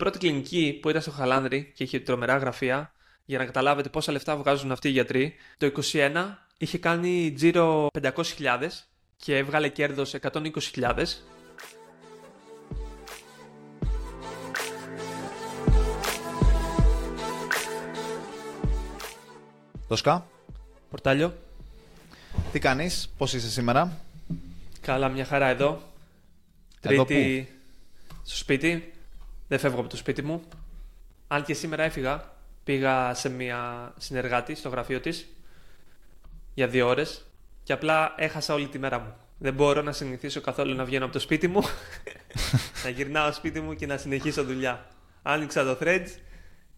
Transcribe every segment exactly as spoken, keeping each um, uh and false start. πρώτη κλινική που ήταν στο Χαλάνδρι και είχε τρομερά γραφεία, για να καταλάβετε πόσα λεφτά βγάζουν αυτοί οι γιατροί, το είκοσι ένα είχε κάνει τζίρο πεντακόσιες χιλιάδες και έβγαλε κέρδος εκατόν είκοσι χιλιάδες. Τόσκα. Πορτάλιο. Τι κάνεις, πώς είσαι σήμερα? Καλά, μια χαρά εδώ. εδώ Τρίτη που? Στο σπίτι. Δεν φεύγω από το σπίτι μου. Αν και σήμερα έφυγα, πήγα σε μια συνεργάτη στο γραφείο της για δύο ώρες και απλά έχασα όλη τη μέρα μου. Δεν μπορώ να συνηθίσω καθόλου να βγαίνω από το σπίτι μου, να γυρνάω σπίτι μου και να συνεχίσω δουλειά. Άνοιξα το Threads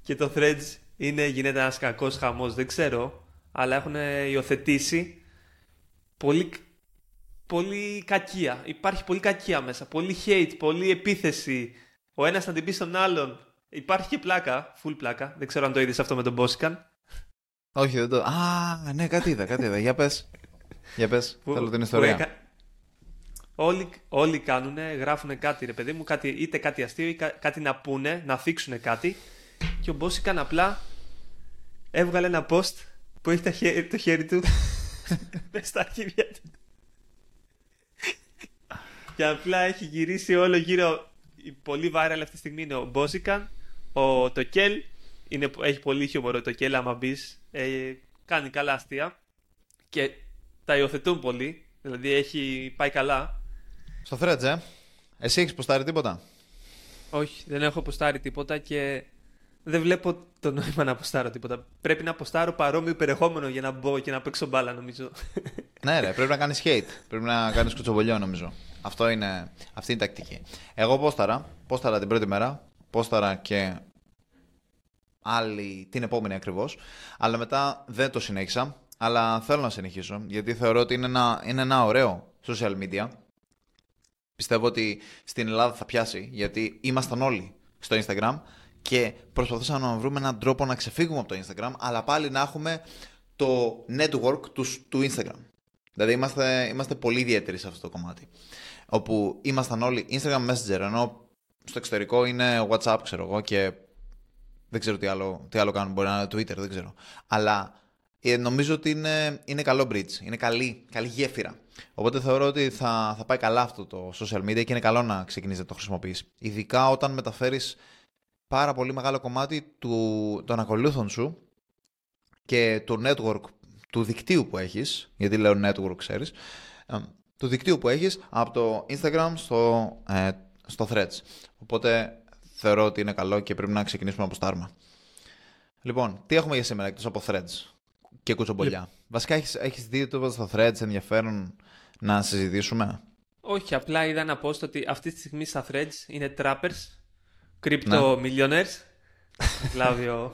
και το Threads είναι, γίνεται ένας κακός χαμός, δεν ξέρω, αλλά έχουν υιοθετήσει πολύ, πολύ κακία. Υπάρχει πολύ κακία μέσα, πολύ hate, πολύ επίθεση. Ο ένας να την πει στον άλλον. Υπάρχει και πλάκα, full πλάκα. Δεν ξέρω αν το είδες αυτό με τον Bosican. Όχι, δεν το. Α, ναι, κάτι είδα, κάτι είδα. Για πες. Για πες, θέλω την ιστορία. Έκα... Όλοι, όλοι κάνουνε, γράφουνε κάτι, ρε παιδί μου, κάτι, είτε κάτι αστείο, είτε κά, κάτι να πούνε, να θίξουνε κάτι. Και ο Bosican απλά έβγαλε ένα post που έχει τα χέρι, το χέρι του μες στα αρχίδια του. Και απλά έχει γυρίσει όλο γύρω. Η πολύ viral αυτή τη στιγμή είναι ο Bosican, ο Tokel, είναι, έχει πολύ χιούμορο ο Tokel, άμα μπεις, ε, κάνει καλά αστεία και τα υιοθετούν πολύ, δηλαδή έχει πάει καλά. Στο Threads, ε, εσύ έχεις ποστάρει τίποτα? Όχι, δεν έχω ποστάρει τίποτα και δεν βλέπω το νόημα να ποστάρω τίποτα. Πρέπει να ποστάρω παρόμοιο περιεχόμενο για να μπω και να παίξω μπάλα, νομίζω. Ναι ρε, πρέπει να κάνεις hate, πρέπει να κάνεις κουτσοβολιό, νομίζω. Αυτό είναι, αυτή είναι η τακτική. Εγώ πόσταρα, πόσταρα την πρώτη μέρα, πόσταρα και άλλη την επόμενη ακριβώς, αλλά μετά δεν το συνέχισα, αλλά θέλω να συνεχίσω, γιατί θεωρώ ότι είναι ένα, είναι ένα ωραίο social media. Πιστεύω ότι στην Ελλάδα θα πιάσει, γιατί ήμασταν όλοι στο Instagram και προσπαθούσαμε να βρούμε έναν τρόπο να ξεφύγουμε από το Instagram, αλλά πάλι να έχουμε το network του, του Instagram. Δηλαδή είμαστε, είμαστε πολύ ιδιαίτεροι σε αυτό το κομμάτι. Όπου ήμασταν όλοι Instagram Messenger, ενώ στο εξωτερικό είναι WhatsApp, ξέρω εγώ, και δεν ξέρω τι άλλο, τι άλλο κάνουν. Μπορεί να είναι Twitter, δεν ξέρω. Αλλά ε, νομίζω ότι είναι, είναι καλό bridge, είναι καλή, καλή γέφυρα. Οπότε θεωρώ ότι θα, θα πάει καλά αυτό το social media και είναι καλό να ξεκινήσεις να το χρησιμοποιείς. Ειδικά όταν μεταφέρεις πάρα πολύ μεγάλο κομμάτι του, των ακολούθων σου και του network του δικτύου που έχεις, γιατί λέω network, ξέρεις, του δικτύου που έχεις από το Instagram στο, ε, στο Threads. Οπότε θεωρώ ότι είναι καλό και πρέπει να ξεκινήσουμε από στάρμα. Λοιπόν, τι έχουμε για σήμερα εκτός από Threads και κουτσομπολιά? Λοιπόν, βασικά έχεις, έχεις δει τίποτα στα Threads ενδιαφέρον να συζητήσουμε? Όχι, απλά είδα να πω ότι αυτή τη στιγμή στα Threads είναι Trappers, Crypto, Millionaires, Κλάβιο,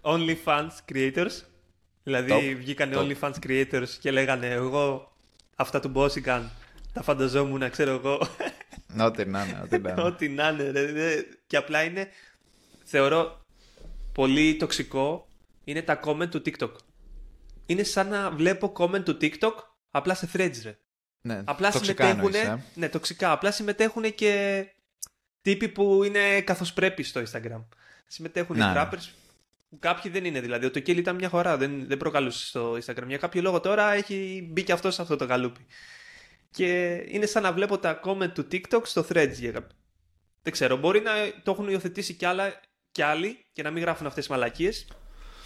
Only Fans Creators. Δηλαδή top, βγήκανε Only Fans Creators και λέγανε εγώ αυτά του Bosican τα φανταζόμουν να ξέρω εγώ. Ό,τι να είναι, ό,τι να είναι. Ό,τι να είναι. Και απλά είναι, θεωρώ πολύ τοξικό, είναι τα comment του TikTok. Είναι σαν να βλέπω comment του TikTok απλά σε Threads, ρε. Ναι, απλά συμμετέχουν, ε? Ναι, τοξικά. Απλά συμμετέχουν και τύποι που είναι καθώς πρέπει στο Instagram. Συμμετέχουν να, οι trappers. Κάποιοι δεν είναι, δηλαδή. Ο Τοκέλ ήταν μια χώρα, δεν, δεν προκαλούσε στο Instagram. Για κάποιο λόγο τώρα έχει μπει και αυτό σε αυτό το καλούπι. Και είναι σαν να βλέπω τα comment του TikTok στο Threads. Δεν ξέρω, μπορεί να το έχουν υιοθετήσει κι, άλλα, κι άλλοι και να μην γράφουν αυτές τις μαλακίες.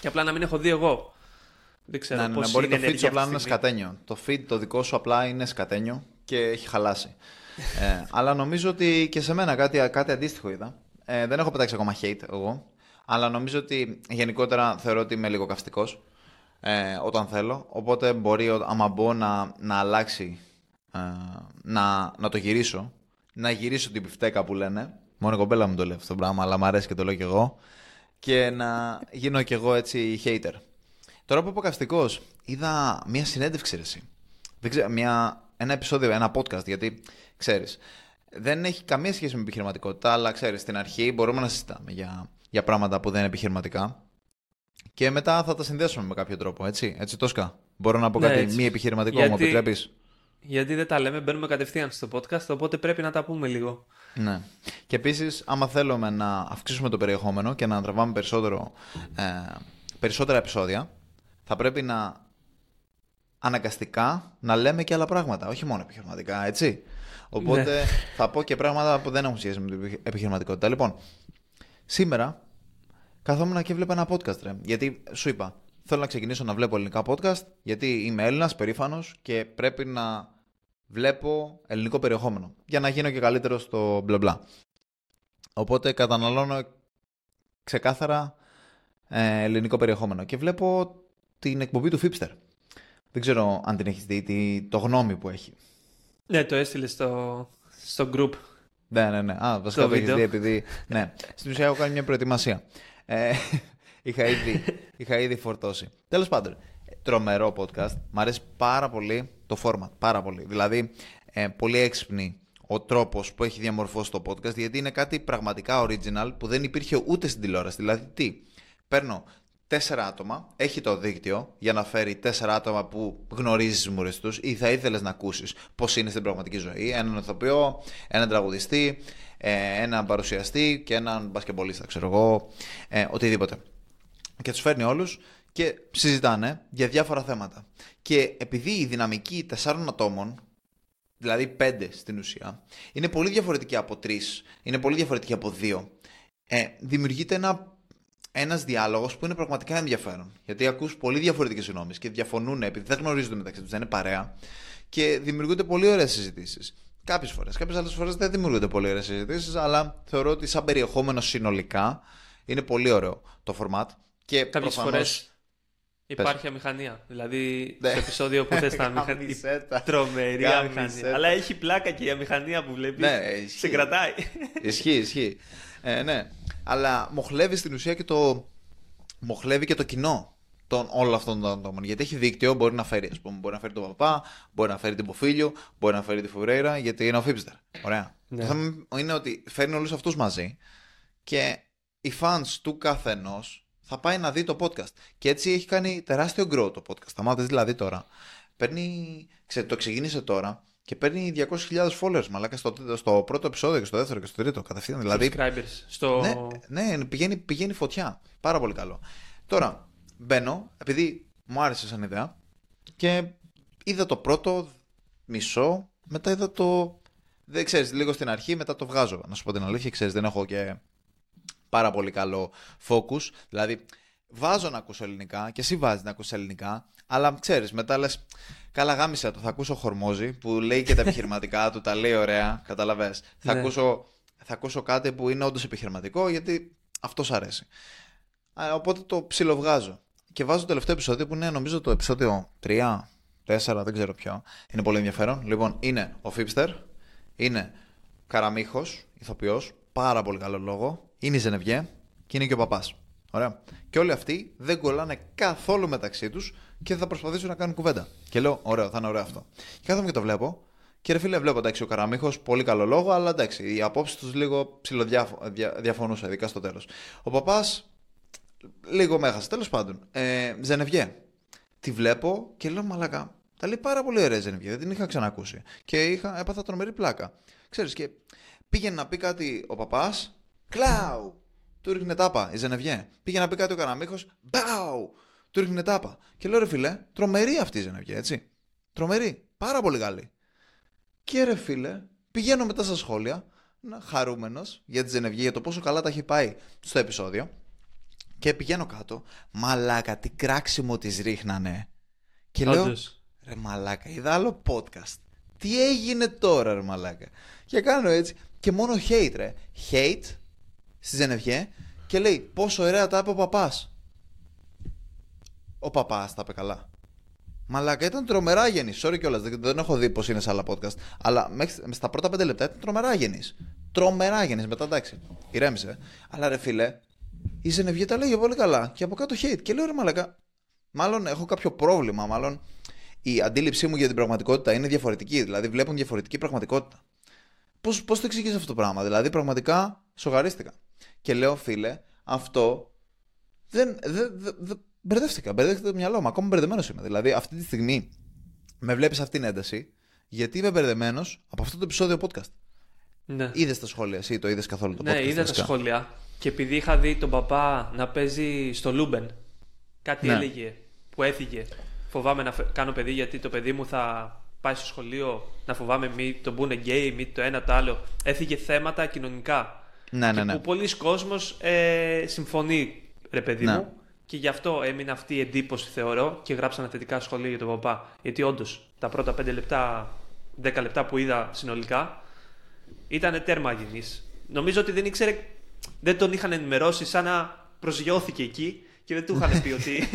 Και απλά να μην έχω δει εγώ. Δεν ξέρω, ναι, πώς ναι, είναι. Μπορεί το feed σου απλά είναι σκατένιο. Το feed το δικό σου απλά είναι σκατένιο και έχει χαλάσει. ε, αλλά νομίζω ότι και σε μένα κάτι, κάτι αντίστοιχο είδα. Ε, δεν έχω πετάξει ακόμα hate εγώ. Αλλά νομίζω ότι γενικότερα θεωρώ ότι είμαι λίγο καυστικός ε, όταν θέλω. Οπότε μπορεί άμα μπω να, να αλλάξει, ε, να, να το γυρίσω. Να γυρίσω την πιφτέκα που λένε. Μόνο η κοπέλα μου το λέει αυτό το πράγμα, αλλά μου αρέσει και το λέω κι εγώ. Και να γίνω κι εγώ έτσι hater. Τώρα που είπα καυστικός, είδα μια συνέντευξη ρε εσύ. Δεν ξέρω, μια, ένα επεισόδιο, ένα podcast, γιατί ξέρεις. Δεν έχει καμία σχέση με επιχειρηματικότητα, αλλά ξέρεις, στην αρχή μπορούμε να συζητάμε για... για πράγματα που δεν είναι επιχειρηματικά και μετά θα τα συνδέσουμε με κάποιο τρόπο, έτσι, έτσι Τόσκα. Μπορώ να πω ναι, κάτι έτσι. Μη επιχειρηματικό, γιατί, μου επιτρέπεις? Γιατί δεν τα λέμε, μπαίνουμε κατευθείαν στο podcast, οπότε πρέπει να τα πούμε λίγο. Ναι. Και επίσης, άμα θέλουμε να αυξήσουμε το περιεχόμενο και να τραβάμε περισσότερο, ε, περισσότερα επεισόδια, θα πρέπει να αναγκαστικά να λέμε και άλλα πράγματα, όχι μόνο επιχειρηματικά, έτσι. Οπότε ναι. θα πω και πράγματα που δεν έχουν σχέση με την επιχειρηματικότητα. Λοιπόν, σήμερα καθόμουν και βλέπω ένα podcast, ρε, γιατί σου είπα, θέλω να ξεκινήσω να βλέπω ελληνικά podcast, γιατί είμαι Έλληνας, περήφανος και πρέπει να βλέπω ελληνικό περιεχόμενο για να γίνω και καλύτερο στο μπλα μπλα. Οπότε καταναλώνω ξεκάθαρα ε, ελληνικό περιεχόμενο και βλέπω την εκπομπή του Fipster. Δεν ξέρω αν την έχεις δει, τη, το γνώμη που έχει. Ναι, το έστειλε στο, στο group. Ναι, ναι, ναι. Α, βασικά το έχεις δει επειδή... ναι, στην ουσία έχω κάνει μια προετοιμασία. Ε, είχα, ήδη, είχα ήδη φορτώσει. Τέλος πάντων, τρομερό podcast. Μ' αρέσει πάρα πολύ το format, πάρα πολύ. Δηλαδή, ε, πολύ έξυπνη ο τρόπος που έχει διαμορφώσει το podcast, γιατί είναι κάτι πραγματικά original που δεν υπήρχε ούτε στην τηλεόραση. Δηλαδή, τι, παίρνω... Τέσσερα άτομα, έχει το δίκτυο για να φέρει τέσσερα άτομα που γνωρίζεις τους μουρες τους ή θα ήθελες να ακούσεις πώς είναι στην πραγματική ζωή. Έναν ηθοποιό, έναν τραγουδιστή, έναν παρουσιαστή και έναν μπασκεμπολίστα, ξέρω εγώ, ε, οτιδήποτε. Και τους φέρνει όλους και συζητάνε για διάφορα θέματα. Και επειδή η δυναμική τεσσάρων ατόμων, δηλαδή πέντε στην ουσία, είναι πολύ διαφορετική από τρεις, είναι πολύ διαφορετική από δύο, ε, δημιουργείται ένα... Ένας διάλογος που είναι πραγματικά ενδιαφέρον. Γιατί ακούς πολύ διαφορετικές γνώμες και διαφωνούν επειδή δεν γνωρίζονται μεταξύ τους, δεν είναι παρέα και δημιουργούνται πολύ ωραίες συζητήσεις. Κάποιες φορές, κάποιες άλλες φορές δεν δημιουργούνται πολύ ωραίες συζητήσεις, αλλά θεωρώ ότι σαν περιεχόμενο συνολικά είναι πολύ ωραίο το format. Και κάποιες προφανώς... φορές υπάρχει αμηχανία. Δηλαδή στο επεισόδιο που θες να αμηχανείς. Τρομερή αμηχανία. Αλλά έχει πλάκα και η αμηχανία που βλέπεις. Ναι, σε κρατάει. Ισχύει, ισχύει. Ε, ναι. Αλλά μοχλεύει στην ουσία και το, μοχλεύει και το κοινό των όλων αυτών των ατόμων. Γιατί έχει δίκτυο, μπορεί να φέρει, ας πούμε, μπορεί να φέρει τον παπά, μπορεί να φέρει την Ποφίλιο, μπορεί να φέρει τη Φουρέιρα, γιατί είναι ο Φίπστερ. Ωραία. Ναι. Το θέμα είναι ότι φέρνει όλους αυτούς μαζί και οι fans του καθενός θα πάει να δει το podcast. Και έτσι έχει κάνει τεράστιο growth το podcast. Θα μάθεις δηλαδή τώρα. Παίρνει, ξε, το ξεκίνησε τώρα. Και παίρνει διακόσιες χιλιάδες followers, μαλάκα, στο, στο πρώτο επεισόδιο και στο δεύτερο και στο τρίτο. Κατευθείαν δηλαδή. Subscribers. Στο... Ναι, ναι, πηγαίνει, πηγαίνει φωτιά. Πάρα πολύ καλό. Τώρα μπαίνω, επειδή μου άρεσε σαν ιδέα, και είδα το πρώτο μισό, μετά είδα το. Δεν ξέρεις, λίγο στην αρχή, μετά το βγάζω. Να σου πω την αλήθεια, ξέρεις, δεν έχω και πάρα πολύ καλό focus. Δηλαδή, βάζω να ακούσω ελληνικά και εσύ βάζεις να ακούς ελληνικά, αλλά ξέρεις, μετά λες, καλά γάμισα το, θα ακούσω Χορμόζη που λέει και τα επιχειρηματικά του, τα λέει ωραία, καταλαβες. Θα, ναι. ακούσω, θα ακούσω κάτι που είναι όντως επιχειρηματικό γιατί αυτό σ' αρέσει. Οπότε το ψιλοβγάζω και βάζω το τελευταίο επεισόδιο που είναι νομίζω το επεισόδιο τρία, τέσσερα, δεν ξέρω ποιο. Είναι πολύ ενδιαφέρον. Λοιπόν, είναι ο Fipster, είναι Καραμίχος, ηθοποιός, πάρα πολύ καλό λόγο, είναι η Ζενευγέ και είναι και ο παπάς. Ωραία. Και όλοι αυτοί δεν κολλάνε καθόλου μεταξύ τους και θα προσπαθήσουν να κάνουν κουβέντα. Και λέω: ωραίο, θα είναι ωραίο αυτό. Και κάθομαι και το βλέπω. Και ρε φίλε, βλέπω εντάξει ο Καραμίχος, πολύ καλό λόγο, αλλά εντάξει, οι απόψεις τους λίγο ψιλοδιαφωνούσα, ειδικά στο τέλος. Ο παπάς λίγο μέχασε. Τέλος πάντων, ε, Ζενευγέ. Τη βλέπω και λέω: μαλάκα. Τα λέει πάρα πολύ ωραία Ζενευγέ, δεν την είχα ξανακούσει. Και είχα, έπαθα τρομερή πλάκα. Ξέρεις, και πήγαινε να πει κάτι ο παπάς, κλάου! Του ρίχνε τάπα η Ζενευγέ. Πήγε να πει κάτι ο Καραμίχος, μπάου! Του ρίχνε τάπα. Και λέω ρε φίλε, τρομερή αυτή η Ζενευγέ, έτσι. Τρομερή. Πάρα πολύ καλή. Και ρε φίλε, πηγαίνω μετά στα σχόλια, χαρούμενος για τη Ζενευγέ, για το πόσο καλά τα έχει πάει στο επεισόδιο. Και πηγαίνω κάτω, μαλάκα, τι κράξιμο της ρίχνανε. Και Όντως. λέω, ρε μαλάκα, είδα άλλο podcast. Τι έγινε τώρα, ρε μαλάκα. Και κάνω έτσι. Και μόνο hate, ρε. Hate. Στη Ζενευγέ και λέει πόσο ωραία τα είπε ο παπάς. Ο παπάς τα είπε καλά. Μαλάκα, ήταν τρομερά γεννής. Sorry κιόλας, δεν, δεν έχω δει πως είναι σε άλλα podcast. Αλλά μέχρι, στα πρώτα πέντε λεπτά ήταν τρομερά γεννής. Τρομερά γεννής, μετά εντάξει, ηρέμησε. Αλλά ρε φίλε, η Ζενευγέ τα λέγε πολύ καλά. Και από κάτω hate. Και λέω ρε μαλάκα, μάλλον έχω κάποιο πρόβλημα. Μάλλον η αντίληψή μου για την πραγματικότητα είναι διαφορετική. Δηλαδή βλέπουν διαφορετική πραγματικότητα. Πώς, πώς το εξηγείς αυτό το πράγμα. Δηλαδή πραγματικά σογαρίστηκα. Και λέω, φίλε, αυτό δεν. Δε, δε, δε, μπερδεύτηκα. Μπερδεύτηκα το μυαλό μου. Ακόμα μπερδεμένος είμαι. Δηλαδή, αυτή τη στιγμή με βλέπεις αυτήν την ένταση, γιατί είμαι μπερδεμένος από αυτό το επεισόδιο podcast. Ναι. Είδες τα σχόλια, εσύ το είδες καθόλου το podcast? Ναι, είδα τα σχόλια. Και επειδή είχα δει τον παπά να παίζει στο Λούμπεν, κάτι ναι. έλεγε που έφυγε. Φοβάμαι να κάνω παιδί γιατί το παιδί μου θα πάει στο σχολείο, να φοβάμαι μη τον μπουνε γκέι, μη το ένα το άλλο. Έφυγε θέματα κοινωνικά. Ναι, ναι, ναι. Που πολλοί κόσμος ε, συμφωνεί, ρε παιδί ναι. μου. Και γι' αυτό έμεινε αυτή η εντύπωση, θεωρώ, και γράψανε θετικά σχόλια για τον παπά. Γιατί όντως τα πρώτα πέντε λεπτά, δέκα λεπτά που είδα συνολικά, ήταν τέρμα αγενής. Νομίζω ότι δεν ήξερε, δεν τον είχαν ενημερώσει, σαν να προσγειώθηκε εκεί και δεν του είχαν πει ότι.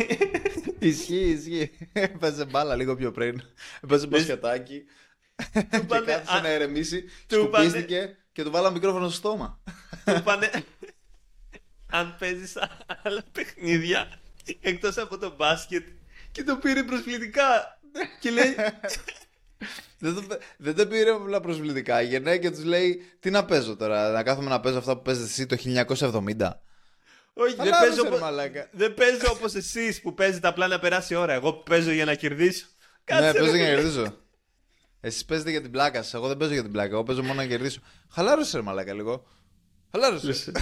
Ισχύει, ισχύει. Έπαιζε μπάλα λίγο πιο πριν. Έπαιζε μπασκετάκι. Και κάθισε να ηρεμήσει. Σκουπίστηκε και του βάλα μικρόφωνο στο στόμα. Του πάνε. Αν παίζεις άλλα παιχνίδια εκτός από το μπάσκετ, και το πήρε προσβλητικά. Και λέει. Δεν το, δεν το πήρε πολλά προσβλητικά. Γεννάει και τους λέει: τι να παίζω τώρα, να κάθομαι να παίζω αυτά που παίζεις εσύ το χίλια εννιακόσια εβδομήντα? Όχι, δεν παίζω, όπως, δεν παίζω όπως εσείς που παίζετε απλά να περάσει η ώρα. Εγώ παίζω για να κερδίσω. Κάτσε, ναι, παίζω για να κερδίσω. Εσείς παίζετε για την πλάκα σας. Εγώ δεν παίζω για την πλάκα. Εγώ παίζω μόνο να κερδίσω. Χαλάρωσε, ρε μαλάκα, λίγο. Χαλάρωσε.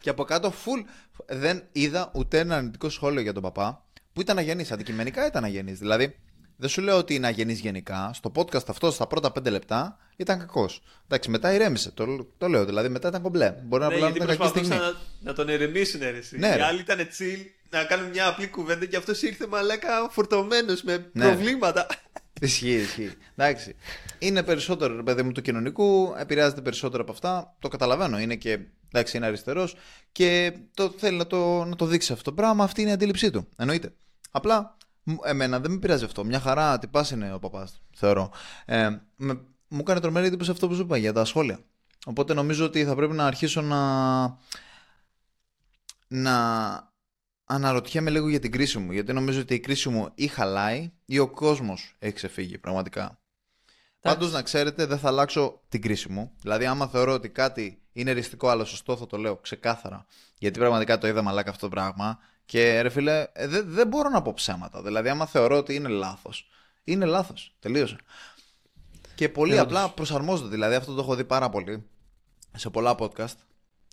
Και από κάτω, full. Δεν είδα ούτε ένα αρνητικό σχόλιο για τον παπά που ήταν αγενής. Αντικειμενικά ήταν αγενής. Δηλαδή, δεν σου λέω ότι είναι αγενής γενικά. Στο podcast αυτό, στα πρώτα πέντε λεπτά, ήταν κακός. Εντάξει, μετά ηρέμησε. Το, το λέω. Δηλαδή, μετά ήταν κομπλέ. Μπορεί ναι, να βλάβει να προσπαθούσαν να, να τον ηρεμήσουν, αίρεση. Ναι, οι άλλοι ήταν chill, να κάνουν μια απλή κουβέντα και αυτός ήρθε μαλάκα φορτωμένος με ναι. προβλήματα. Ισχύει, ισχύει. Εντάξει. Είναι περισσότερο, ρε παιδί μου, του κοινωνικού. Επηρεάζεται περισσότερο από αυτά. Το καταλαβαίνω. Είναι και. Εντάξει, είναι αριστερός και το, θέλει να το, να το δείξει αυτό το πράγμα. Αυτή είναι η αντίληψή του. Εννοείται. Απλά. Εμένα δεν με πειράζει αυτό. Μια χαρά τυπάς είναι ο παπάς, θεωρώ. Ε, με, μου κάνει τρομερή εντύπωση αυτό που σου είπα για τα σχόλια. Οπότε νομίζω ότι θα πρέπει να αρχίσω να, να αναρωτιέμαι λίγο για την κρίση μου. Γιατί νομίζω ότι η κρίση μου ή χαλάει ή ο κόσμος έχει ξεφύγει πραγματικά. Πάντως να ξέρετε, δεν θα αλλάξω την κρίση μου. Δηλαδή, άμα θεωρώ ότι κάτι είναι ριστικό αλλά σωστό, θα το λέω ξεκάθαρα. Γιατί πραγματικά το είδα μαλάκα αυτό το πράγμα. Και ρε φίλε, δεν δε μπορώ να πω ψέματα. Δηλαδή, άμα θεωρώ ότι είναι λάθος, είναι λάθος. Τελείωσε. Και πολύ ναι, απλά προσαρμόζονται. Δηλαδή, αυτό το έχω δει πάρα πολύ σε πολλά podcast.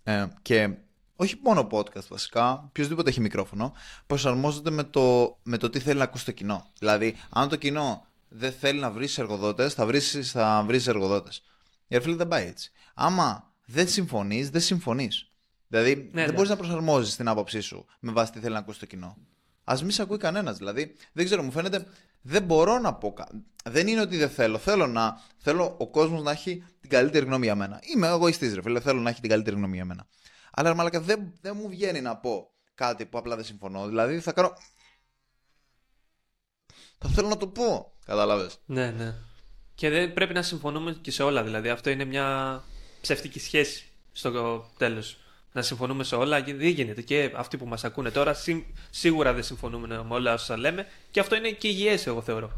Ε, και όχι μόνο podcast βασικά, οποιοδήποτε έχει μικρόφωνο, προσαρμόζονται με το, με το τι θέλει να ακούσει το κοινό. Δηλαδή, αν το κοινό δεν θέλει να βρει εργοδότες, θα βρει θα εργοδότες. Ρε φίλε, δεν πάει έτσι. Άμα δεν συμφωνείς, δεν συμφωνείς. Δηλαδή, ναι, δεν ναι. μπορείς να προσαρμόζεις την άποψή σου με βάση τι θέλει να ακούσει το κοινό. Ας μη σε ακούει κανένας. Δηλαδή, δεν ξέρω, μου φαίνεται, δεν μπορώ να πω. Κα... Δεν είναι ότι δεν θέλω. Θέλω, να... θέλω ο κόσμος να έχει την καλύτερη γνώμη για μένα. Είμαι εγωιστής, ρε φίλε. Θέλω να έχει την καλύτερη γνώμη για μένα. Αλλά, ρε μαλάκα, δεν, δεν μου βγαίνει να πω κάτι που απλά δεν συμφωνώ. Δηλαδή, θα κάνω. Θα θέλω να το πω. Κατάλαβες. Ναι, ναι. Και δεν πρέπει να συμφωνούμε και σε όλα. Δηλαδή, αυτό είναι μια ψευτική σχέση στο τέλος. Να συμφωνούμε σε όλα, γιατί δεν γίνεται. Και αυτοί που μας ακούνε τώρα, σίγουρα δεν συμφωνούμε με όλα όσα λέμε. Και αυτό είναι και υγιές, εγώ θεωρώ.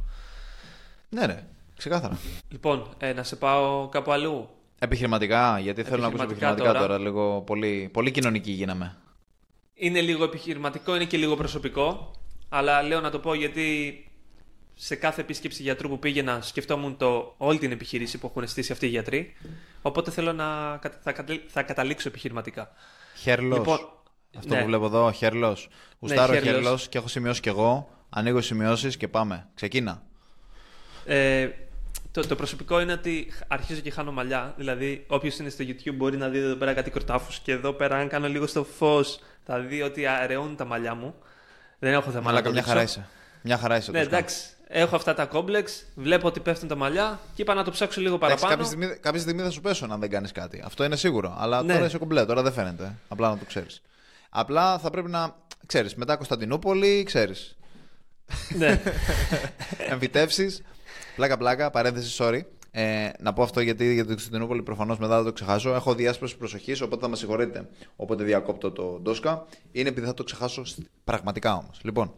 Ναι, ναι, ξεκάθαρα. Λοιπόν, ε, να σε πάω κάπου αλλού. Επιχειρηματικά, γιατί θέλω να ακούσω επιχειρηματικά τώρα. τώρα λίγο, πολύ, πολύ κοινωνική γίναμε. Είναι λίγο επιχειρηματικό, είναι και λίγο προσωπικό. Αλλά λέω να το πω γιατί σε κάθε επίσκεψη γιατρού που πήγαινα, σκεφτόμουν το, όλη την επιχείρηση που έχουν στήσει αυτοί οι γιατροί. Οπότε θέλω να θα, θα καταλήξω επιχειρηματικά. Χέρλος. Λοιπόν, αυτό ναι. που βλέπω εδώ, χέρλος. Γουστάρω ναι, χέρλος και έχω σημειώσει κι εγώ. Ανοίγω σημειώσεις και πάμε. Ξεκίνα. Ε, το, το προσωπικό είναι ότι αρχίζω και χάνω μαλλιά. Δηλαδή, όποιος είναι στο YouTube μπορεί να δει εδώ πέρα κάτι κορτάφους. Και εδώ πέρα, αν κάνω λίγο στο φως, θα δει ότι αραιώνουν τα μαλλιά μου. Δεν έχω θέμα. Μαλάκα, μια χαρά είσαι. Μια χαρά είσαι. Ναι, εντάξει. Έχω αυτά τα κόμπλεξ, βλέπω ότι πέφτουν τα μαλλιά και είπα να το ψάξω λίγο παραπάνω. Κάποια στιγμή, κάποια στιγμή θα σου πέσουν αν δεν κάνεις κάτι. Αυτό είναι σίγουρο. Αλλά ναι. τώρα είσαι κομπλέ, τώρα δεν φαίνεται. Απλά να το ξέρεις. Απλά θα πρέπει να ξέρεις. Μετά Κωνσταντινούπολη, ξέρεις. Ναι. Εμφυτεύσεις. Πλάκα-πλάκα, παρένθεση, sorry. Ε, να πω αυτό γιατί για την Κωνσταντινούπολη προφανώς μετά θα το ξεχάσω. Έχω διάσπαση προσοχής, οπότε θα με συγχωρείτε. Οπότε διακόπτω το Tosca. Είναι επειδή θα το ξεχάσω πραγματικά όμως. Λοιπόν,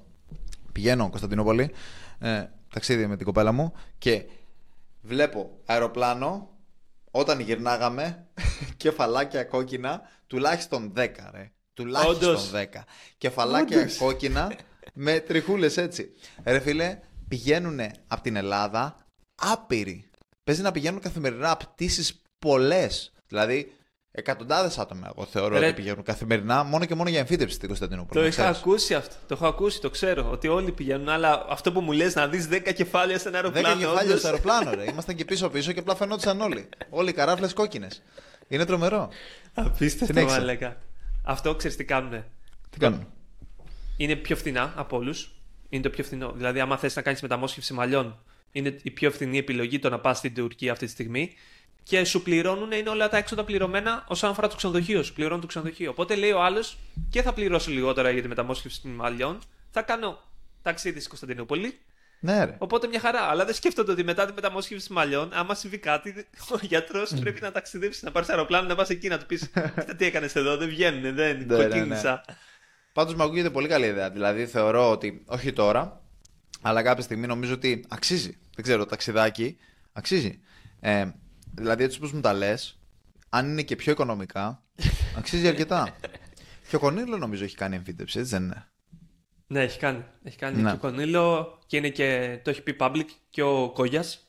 πηγαίνω Κωνσταντινούπολη. Ε, ταξίδι με την κοπέλα μου και βλέπω αεροπλάνο όταν γυρνάγαμε κεφαλάκια κόκκινα τουλάχιστον δέκα ρε. Τουλάχιστον Όντως. δέκα κεφαλάκια Όντως. κόκκινα με τριχούλες έτσι. Ρε φίλε, πηγαίνουν από την Ελλάδα άπειροι. Παίζει να πηγαίνουν καθημερινά πτήσεις πολλές. Δηλαδή, εκατοντάδες άτομα, εγώ θεωρώ, Ρε... ότι πηγαίνουν καθημερινά μόνο και μόνο για εμφύτευση στην Κωνσταντινούπολη. Το είχα ακούσει αυτό. Το έχω ακούσει, το ξέρω. Ότι όλοι πηγαίνουν, αλλά αυτό που μου λες να δεις δέκα κεφάλια σε ένα αεροπλάνο. δέκα κεφάλια σε αεροπλάνο, ρε. Ήμασταν και πίσω-πίσω και απλά φαινόντουσαν όλοι. Όλοι οι καράφλες κόκκινες. Είναι τρομερό. Απίστευτο, μαλάκα. Αυτό ξέρεις τι κάνουνε. Τι κάνουν. Είναι πιο φθηνά από όλους. Είναι το πιο φθηνό. Δηλαδή, άμα θες να κάνεις μεταμόσχευση μαλλιών, είναι η πιο φθηνή επιλογή το να πας στην Τουρκία αυτή τη στιγμή. Και σου πληρώνουν, είναι όλα τα έξοδα πληρωμένα όσον αφορά το ξενοδοχείο. Σου πληρώνουν το ξενοδοχείο. Οπότε λέει ο άλλος, και θα πληρώσω λιγότερα για τη μεταμόσχευση των μαλλιών. Θα κάνω ταξίδι στην Κωνσταντινούπολη. Ναι, ρε. Οπότε μια χαρά. Αλλά δεν σκέφτονται ότι μετά τη μεταμόσχευση μαλλιών, άμα συμβεί κάτι, ο γιατρός mm. πρέπει να ταξιδέψει, να πάρει αεροπλάνο, να πας εκεί να του πεις: τι έκανες εδώ, δεν βγαίνουν, δεν κοκκίνησα. Πάντως μου ακούγεται πολύ καλή ιδέα. Δηλαδή θεωρώ ότι όχι τώρα, αλλά κάποια στιγμή νομίζω ότι αξίζει. Δεν ξέρω, ταξιδάκι αξίζει. Ε, δηλαδή έτσι όπως μου τα λες, αν είναι και πιο οικονομικά, αξίζει αρκετά. Και ο Κονίλο νομίζω έχει κάνει εμφύτευση, έτσι δεν είναι? Ναι, έχει κάνει. Έχει κάνει ναι. Και ο Κονίλο, και είναι και, το έχει πει public, και ο Κόγιας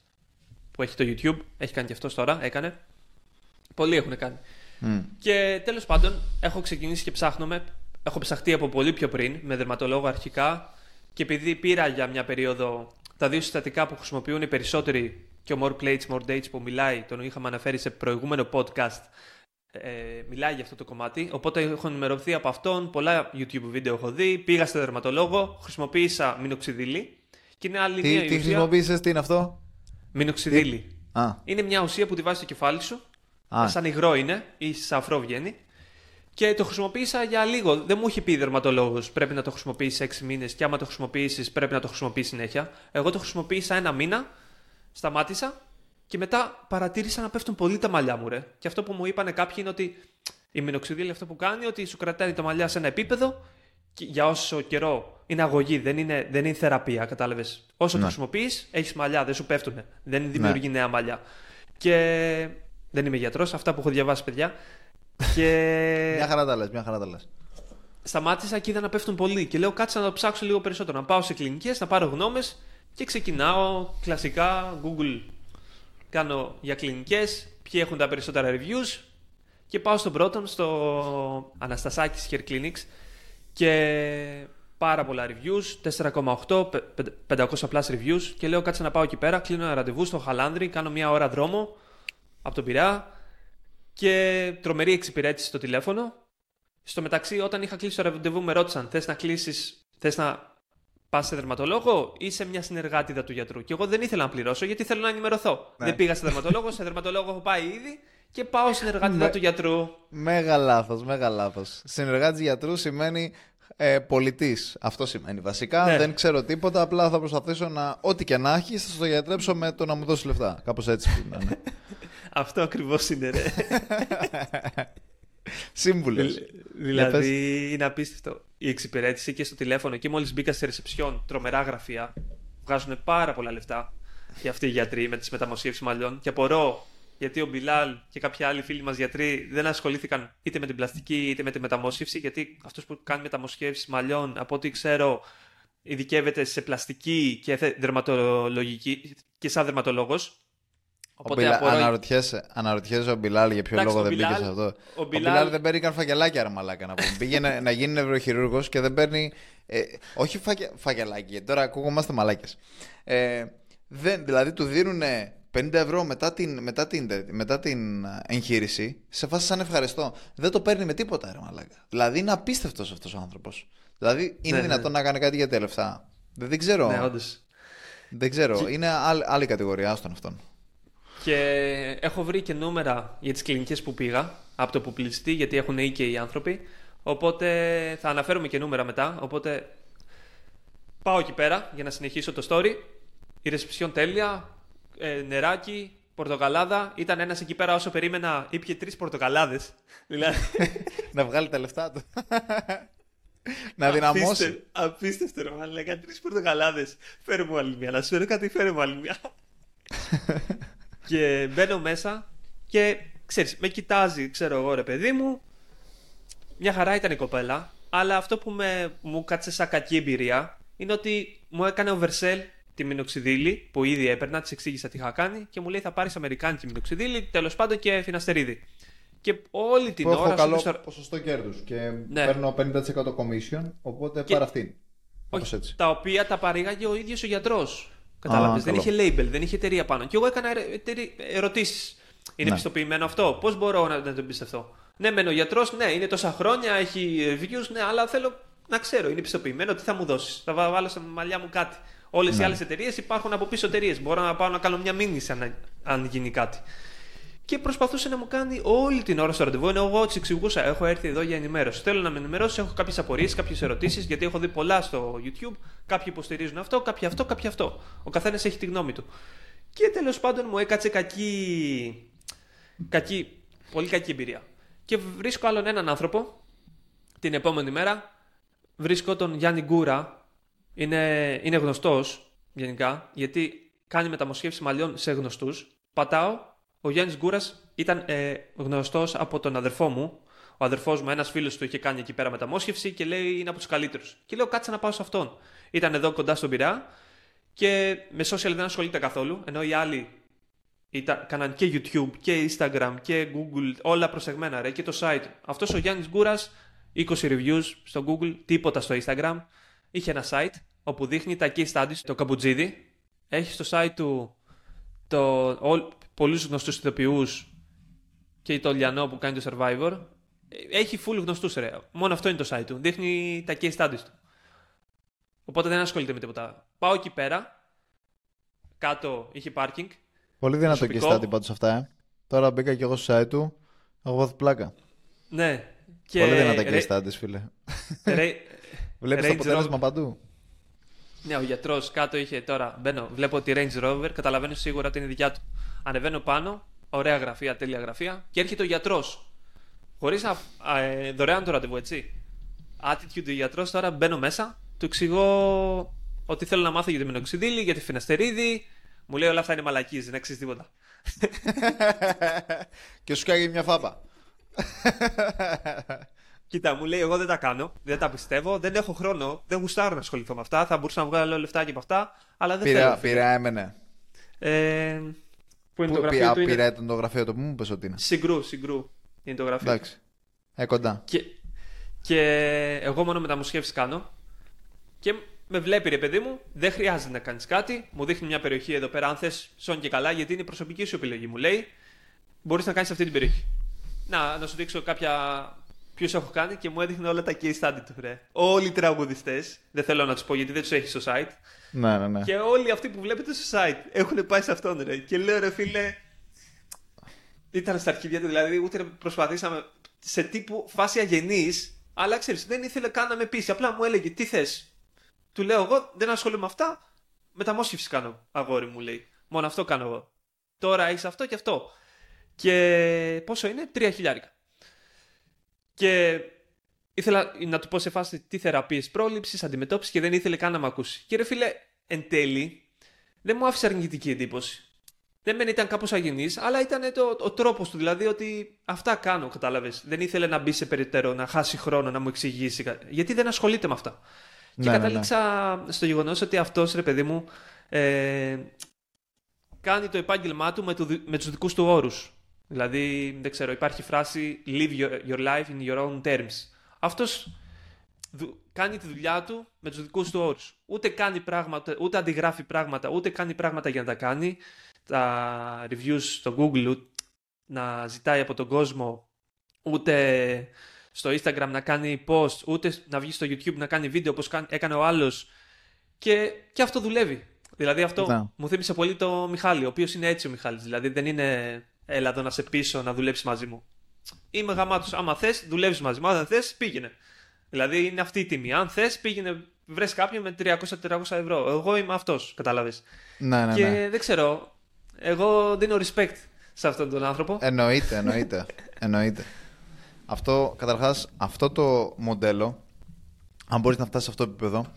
που έχει το YouTube, έχει κάνει και αυτός τώρα, έκανε. Πολλοί έχουν κάνει. Mm. Και τέλος πάντων, έχω ξεκινήσει και ψάχνομαι. Έχω ψαχτεί από πολύ πιο πριν, με δερματολόγο αρχικά, και επειδή πήρα για μια περίοδο τα δύο συστατικά που χρησιμοποιούν οι περισσότεροι, και ο More Plates More Dates που μιλάει, τον είχαμε αναφέρει σε προηγούμενο podcast, ε, μιλάει για αυτό το κομμάτι, οπότε έχω ενημερωθεί από αυτόν, πολλά YouTube βίντεο έχω δει, πήγα στο δερματολόγο, χρησιμοποίησα μινοξιδίλι, και είναι άλλη τι, μια τι ουσία... Τι χρησιμοποίησες, τι είναι αυτό? Μινοξιδίλι. Είναι μια ουσία που τη βάζεις στο κεφάλι σου, α, σαν υγρό είναι, ή σαν αφρό βγαίνει. Και το χρησιμοποίησα για λίγο. Δεν μου είχε πει δερματολόγος πρέπει να το χρησιμοποιήσεις έξι μήνες, και άμα το χρησιμοποιήσεις πρέπει να το χρησιμοποιήσεις συνέχεια. Εγώ το χρησιμοποίησα ένα μήνα, σταμάτησα και μετά παρατήρησα να πέφτουν πολύ τα μαλλιά μου, ρε. Και αυτό που μου είπανε κάποιοι είναι ότι η μινοξιδίλη αυτό που κάνει, ότι σου κρατάει τα μαλλιά σε ένα επίπεδο και για όσο καιρό είναι αγωγή, δεν είναι, δεν είναι θεραπεία, κατάλαβες. Όσο ναι. το χρησιμοποιείς, έχεις μαλλιά, δεν σου πέφτουνε. Δεν δημιουργεί ναι. νέα μαλλιά. Και δεν είμαι γιατρός, αυτά που έχω διαβάσει, παιδιά. Και... μια χαρά τα λες, μια χαρά τα λες. Σταμάτησα και είδα να πέφτουν πολύ. Και λέω κάτσε να το ψάξω λίγο περισσότερο. Να πάω σε κλινικές, να πάρω γνώμες. Και ξεκινάω κλασικά Google. Κάνω για κλινικές, ποιοι έχουν τα περισσότερα reviews. Και πάω στον πρώτον, στο Αναστασάκης Hair Clinics. Και πάρα πολλά reviews, τέσσερα κόμμα οκτώ, πεντακόσια plus reviews. Και λέω κάτσε να πάω εκεί πέρα. Κλείνω ένα ραντεβού στο Χαλάνδρι. Κάνω μια ώρα δρόμο από τον Πειρά. Και τρομερή εξυπηρέτηση στο τηλέφωνο. Στο μεταξύ, όταν είχα κλείσει το ραντεβού, με ρώτησαν: θες να κλείσεις, θες να πας σε δερματολόγο ή σε μια συνεργάτηδα του γιατρού? Και εγώ δεν ήθελα να πληρώσω γιατί θέλω να ενημερωθώ. Ναι. Δεν πήγα σε δερματολόγο, σε δερματολόγο έχω πάει ήδη και πάω συνεργάτηδα με... του γιατρού. Μέγα λάθος, μέγα λάθος. Συνεργάτης γιατρού σημαίνει ε, πολιτής. Αυτό σημαίνει βασικά. Ναι. Δεν ξέρω τίποτα. Απλά θα προσπαθήσω να, ό,τι και να έχει, θα το γιατρέψω με το να μου δώσει λεφτά. Κάπως έτσι πρέπει να. Αυτό ακριβώς είναι, ρε. Σύμβουλες. Δηλαδή είναι απίστευτο η εξυπηρέτηση και στο τηλέφωνο. Και μόλις μπήκα σε ρεσεψιόν, τρομερά γραφεία. Βγάζουν πάρα πολλά λεφτά και αυτοί οι γιατροί με τις μεταμοσχεύσεις μαλλιών. Και απορώ γιατί ο Μπιλάλ και κάποιοι άλλοι φίλοι μας γιατροί δεν ασχολήθηκαν είτε με την πλαστική είτε με τη μεταμόσχευση. Γιατί αυτός που κάνει μεταμοσχεύσεις μαλλιών, από ό,τι ξέρω, ειδικεύεται σε πλαστική και δερματολογική και σαν δερματολόγος. Οπότε Μπιλα... απορώ... αναρωτιέσαι, αναρωτιέσαι ο Μπιλάλ για ποιο Τάξε, λόγο δεν Μπιλάλ... πήγε σε αυτό. Ο Μπιλάλ, ο Μπιλάλ δεν παίρνει καν φακελάκια, ρε μαλάκα, να πούμε. Πήγε να, να γίνει νευροχειρούργος και δεν παίρνει. Ε, όχι φακε... φακελάκι, γιατί τώρα ακούγόμαστε μαλάκες. Ε, δεν, δηλαδή του δίνουν πενήντα ευρώ μετά την, μετά την, μετά την εγχείρηση, σε φάση σαν ευχαριστώ. Δεν το παίρνει με τίποτα, ρε μαλάκα. Δηλαδή είναι απίστευτος αυτός ο άνθρωπος. Δηλαδή είναι ναι, δυνατόν ναι. να κάνει κάτι για τα λεφτά. Δεν ξέρω. Ναι, όντως. Δεν ξέρω. Και... είναι άλλη, άλλη κατηγορία στον αυτόν. Και έχω βρει και νούμερα για τις κλινικές που πήγα από το Publicity, γιατί έχουν ή και οι άνθρωποι. Οπότε θα αναφέρουμε και νούμερα μετά. Οπότε πάω εκεί πέρα για να συνεχίσω το story. Η ρεσεψιόν τέλεια, ε, νεράκι, πορτοκαλάδα. Ήταν ένας εκεί πέρα, όσο περίμενα, ήπιε τρεις πορτοκαλάδες. Δηλαδή... να βγάλει τα λεφτά του. Να δυναμώσει. Απίστευτο, ρε μαλάκα. Τρεις πορτοκαλάδες. Φέρε μου άλλη μια. Να σου φέρω κάτι, φέρε μου άλλη μια. Και μπαίνω μέσα και ξέρεις, με κοιτάζει, ξέρω εγώ, ρε παιδί μου. Μια χαρά ήταν η κοπέλα, αλλά αυτό που με, μου κάτσε σαν κακή εμπειρία είναι ότι μου έκανε oversell τη Minoxidil που ήδη έπαιρνα, της εξήγησα τι είχα κάνει και μου λέει θα πάρεις αμερικάνικη Minoxidil, τέλος πάντων, και Finasteride. Και όλη την έχω ώρα. Έχω καλό στο... ποσοστό κέρδους και ναι. παίρνω πενήντα τοις εκατό commission, οπότε και... πάρ' αυτήν. Όχι, έτσι. Τα οποία τα παρήγαγε ο ίδιος ο γιατρός. Κατάλαβες. Δεν είχε label, δεν είχε εταιρεία πάνω. Και εγώ έκανα εταιρε... ερωτήσεις. Είναι ναι. πιστοποιημένο αυτό, πώς μπορώ να, να το εμπιστευτώ. Ναι, μεν ο γιατρός, ναι, είναι τόσα χρόνια, έχει reviews, ναι, αλλά θέλω να ξέρω, είναι πιστοποιημένο, τι θα μου δώσεις. Θα βάλω στα μαλλιά μου κάτι. Όλες ναι. οι άλλες εταιρείες υπάρχουν από πίσω εταιρείες. Μπορώ να πάω να κάνω μια μήνυση αν, αν γίνει κάτι. Και προσπαθούσε να μου κάνει όλη την ώρα στο ραντεβού. Ενώ εγώ της εξηγούσα, έχω έρθει εδώ για ενημέρωση. Θέλω να με ενημερώσει, έχω κάποιες απορίες, κάποιες ερωτήσεις, γιατί έχω δει πολλά στο YouTube. Κάποιοι υποστηρίζουν αυτό, κάποιοι αυτό, κάποιοι αυτό. Ο καθένας έχει τη γνώμη του. Και τέλος πάντων μου έκατσε κακή. κακή. πολύ κακή εμπειρία. Και βρίσκω άλλον έναν άνθρωπο την επόμενη μέρα. Βρίσκω τον Γιάννη Κούρα. Είναι, είναι γνωστός γενικά, γιατί κάνει μεταμοσχεύση μαλλιών σε γνωστούς. Πατάω. Ο Γιάννης Κούρας ήταν ε, γνωστός από τον αδερφό μου. Ο αδερφός μου, ένας φίλος του, είχε κάνει εκεί πέρα μεταμόσχευση και λέει είναι από τους καλύτερους. Και λέω κάτσε να πάω σε αυτόν. Ήταν εδώ κοντά στον Πειραιά και με social δεν ασχολείται καθόλου. Ενώ οι άλλοι ήταν, κάναν και YouTube και Instagram και Google, όλα προσεγμένα ρε, και το site. Αυτός ο Γιάννης Κούρας, είκοσι reviews στο Google, τίποτα στο Instagram. Είχε ένα site όπου δείχνει τα case studies, το καμπουτζίδι. Έχει στο site του το... πολλούς γνωστούς ηθοποιούς και Ιταλιανό που κάνει το Survivor. Έχει full γνωστούς ρε. Μόνο αυτό είναι το site του. Δείχνει τα case studies του. Οπότε δεν ασχολείται με τίποτα. Πάω εκεί πέρα. Κάτω είχε parking. Πολύ δυνατό case study πάντως αυτά. Ε. Τώρα μπήκα και εγώ στο site του. Εγώ βάθω πλάκα. Ναι. Και... πολύ δυνατά case studies φίλε. Ρε... Βλέπεις το αποτέλεσμα Rover. Παντού. Ναι, ο γιατρός κάτω είχε τώρα. Μπαίνω, βλέπω τη Range Rover. Καταλαβαίνω σίγουρα ότι είναι δικιά του. Ανεβαίνω πάνω, ωραία γραφεία, τέλεια γραφεία, και έρχεται ο γιατρός. Χωρίς α, α, ε, δωρεάν το ραντεβού, έτσι. Attitude του γιατρός, τώρα μπαίνω μέσα, του εξηγώ ότι θέλω να μάθω για τη Minoxidil, για τη Finasteride. Μου λέει όλα αυτά είναι μαλακίες, δεν αξίζει τίποτα. Και σου κάνει μια φάπα. Κοίτα, μου λέει: εγώ δεν τα κάνω, δεν τα πιστεύω, δεν έχω χρόνο, δεν γουστάρω να ασχοληθώ με αυτά. Θα μπορούσα να βγάλω λεφτά και από αυτά, αλλά δεν πειρά, θέλω. Πειρά, έμενε. Ε, Πού πειρά είναι... ήταν το γραφείο το που μου πες ότι είναι. Συγκρού, συγκρού είναι το γραφείο. Εντάξει. Ε, κοντά. Και, και εγώ μόνο μεταμοσχεύσεις κάνω. Και με βλέπει ρε παιδί μου, δεν χρειάζεται να κάνεις κάτι. Μου δείχνει μια περιοχή εδώ πέρα. Αν θες, σώνει και καλά, γιατί είναι η προσωπική σου επιλογή. Μου λέει, μπορείς να κάνεις αυτή την περιοχή. Να, να σου δείξω κάποια. Ποιους έχω κάνει, και μου έδειχνε όλα τα case study του ρε. Όλοι οι τραγουδιστές, δεν θέλω να τους πω γιατί δεν τους έχει στο site. Ναι, ναι, ναι. Και όλοι αυτοί που βλέπετε στο site έχουν πάει σε αυτόν ρε. Και λέω ρε φίλε, ήταν στα αρχίδια του, δηλαδή ούτε προσπαθήσαμε σε τύπου φάση αγενής, αλλά ξέρεις, δεν ήθελε καν να με πείσει. Απλά μου έλεγε τι θες. Του λέω εγώ δεν ασχολούμαι με αυτά, μεταμόσχευση κάνω αγόρι μου λέει. Μόνο αυτό κάνω εγώ. Τώρα έχεις αυτό και αυτό. Και πόσο είναι, τρία χιλιάρικα. Και ήθελα να του πω σε φάση τι θεραπείες πρόληψης, αντιμετώπισης, και δεν ήθελε καν να με ακούσει. Και ρε φίλε, εν τέλει, δεν μου άφησε αρνητική εντύπωση. Δεν μεν ήταν κάπως αγενής, αλλά ήταν το, ο τρόπος του, δηλαδή ότι αυτά κάνω, κατάλαβες. Δεν ήθελε να μπει σε περιττέρω, να χάσει χρόνο, να μου εξηγήσει, γιατί δεν ασχολείται με αυτά. Ναι, και κατάληξα ναι, ναι. στο γεγονός ότι αυτός, ρε παιδί μου, ε, κάνει το επάγγελμά του με, το, με τους δικούς του όρους. Δηλαδή, δεν ξέρω, υπάρχει φράση live your life in your own terms. Αυτός δου, κάνει τη δουλειά του με τους δικούς του όρους. Ούτε κάνει πράγματα, ούτε αντιγράφει πράγματα, ούτε κάνει πράγματα για να τα κάνει. Τα reviews στο Google να ζητάει από τον κόσμο, ούτε στο Instagram να κάνει post, ούτε να βγει στο YouTube να κάνει βίντεο όπως έκανε ο άλλος. Και, και αυτό δουλεύει. Δηλαδή αυτό yeah. μου θύμισε πολύ το Μιχάλη, ο οποίος είναι έτσι ο Μιχάλης. Δηλαδή δεν είναι... έλα εδώ να σε πείσω να δουλέψεις μαζί μου. Είμαι γαμάτος. Άμα θες, δουλεύεις μαζί μου. Αν δεν θες, πήγαινε. Δηλαδή είναι αυτή η τιμή. Αν θες, πήγαινε, βρες κάποιον με τριακόσια με τετρακόσια ευρώ. Εγώ είμαι αυτός, κατάλαβες. Ναι, ναι, και ναι. δεν ξέρω. Εγώ δίνω respect σε αυτόν τον άνθρωπο. Εννοείται, εννοείται. εννοείται. Αυτό, καταρχάς, αυτό το μοντέλο, αν μπορείς να φτάσεις σε αυτό το επίπεδο,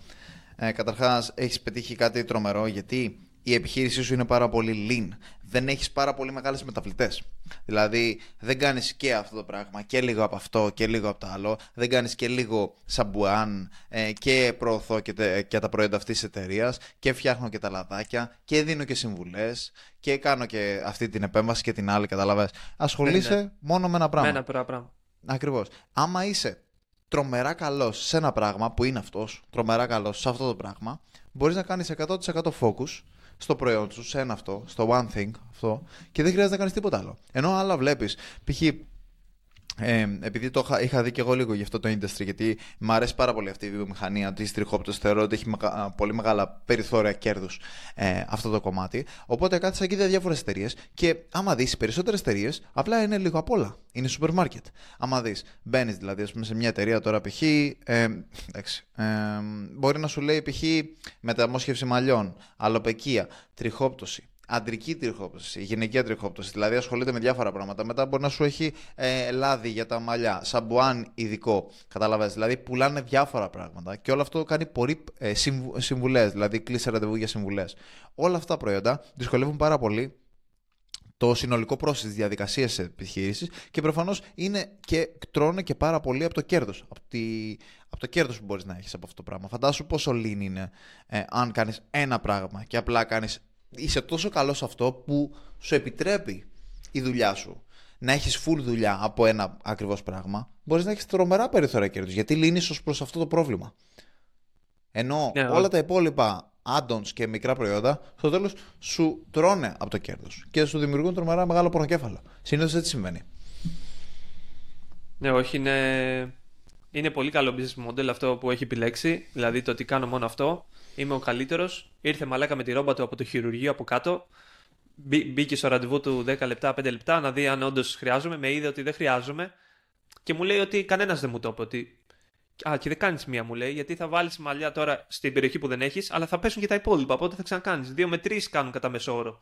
ε, καταρχάς έχεις πετύχει κάτι τρομερό, γιατί η επιχείρησή σου είναι πάρα πολύ lean. Δεν έχεις πάρα πολύ μεγάλες μεταβλητές. Δηλαδή δεν κάνεις και αυτό το πράγμα και λίγο από αυτό και λίγο από το άλλο. Δεν κάνεις και λίγο σαμπουάν ε, και προωθώ και, τε, και τα προϊόντα αυτής της εταιρείας και φτιάχνω και τα λαδάκια και δίνω και συμβουλές και κάνω και αυτή την επέμβαση και την άλλη. Καταλαβαίνεις. Ασχολείσαι ναι. μόνο με ένα πράγμα. Με ένα πράγμα. Ακριβώς. Άμα είσαι τρομερά καλός σε ένα πράγμα που είναι αυτός, τρομερά καλός σε αυτό το πράγμα, μπορείς να κάνεις εκατό τοις εκατό focus στο προϊόν σου, σε ένα αυτό, στο one thing αυτό, και δεν χρειάζεται να κάνεις τίποτα άλλο. Ενώ άλλα βλέπεις, π.χ. Ε, επειδή το είχα, είχα δει και εγώ λίγο γι' αυτό το industry, γιατί μου αρέσει πάρα πολύ αυτή η βιομηχανία της τριχόπτωσης, θεωρώ ότι έχει μεγα, πολύ μεγάλα περιθώρια κέρδους ε, αυτό το κομμάτι. Οπότε κάθισα και είδα διάφορες εταιρείες και άμα δεις, οι περισσότερες εταιρείες απλά είναι λίγο απ' όλα. Είναι σούπερ μάρκετ. Άμα δεις, μπαίνεις δηλαδή ας πούμε, σε μια εταιρεία τώρα π.χ. Ε, εντάξει, ε, μπορεί να σου λέει π.χ. μεταμόσχευση μαλλιών, αλλοπαικία, τριχόπτωση. Αντρική τριχόπτωση, γυναικεία τριχόπτωση, δηλαδή ασχολείται με διάφορα πράγματα. Μετά μπορεί να σου έχει ε, λάδι για τα μαλλιά, σαμπουάν ειδικό. Καταλαβαίνεις, δηλαδή πουλάνε διάφορα πράγματα και όλο αυτό κάνει πολύ ε, συμβου, συμβουλές, δηλαδή κλείσε ραντεβού για συμβουλές. Όλα αυτά τα προϊόντα δυσκολεύουν πάρα πολύ το συνολικό πρόσθεση της διαδικασίας της επιχείρησης και προφανώς είναι και τρώνε και πάρα πολύ από το κέρδος. Από, τη, από το κέρδος που μπορείς να έχεις από αυτό το πράγμα. Φαντάσου πόσο lean είναι ε, αν κάνεις ένα πράγμα και απλά κάνεις. Είσαι τόσο καλός σε αυτό που σου επιτρέπει η δουλειά σου να έχεις full δουλειά από ένα ακριβώς πράγμα. Μπορείς να έχεις τρομερά περιθώρια κέρδους γιατί λύνεις ως προς αυτό το πρόβλημα. Ενώ yeah. όλα τα υπόλοιπα add-ons και μικρά προϊόντα στο τέλος σου τρώνε από το κέρδος και σου δημιουργούν τρομερά μεγάλο πορνοκέφαλο. Συνήθως έτσι συμβαίνει. Ναι, όχι, είναι... είναι πολύ καλό business model αυτό που έχει επιλέξει. Δηλαδή το ότι κάνω μόνο αυτό. Είμαι ο καλύτερος. Ήρθε μαλάκα με τη ρόμπα του από το χειρουργείο από κάτω. Μπήκε στο ραντεβού του δέκα λεπτά, πέντε λεπτά να δει αν όντως χρειάζομαι. Με είδε ότι δεν χρειάζομαι και μου λέει ότι κανένας δεν μου το είπε. Ότι... Α, και δεν κάνεις μία, μου λέει, γιατί θα βάλεις μαλλιά τώρα στην περιοχή που δεν έχεις, αλλά θα πέσουν και τα υπόλοιπα. Οπότε θα ξανακάνεις. Δύο με τρεις κάνουν κατά μέσο όρο.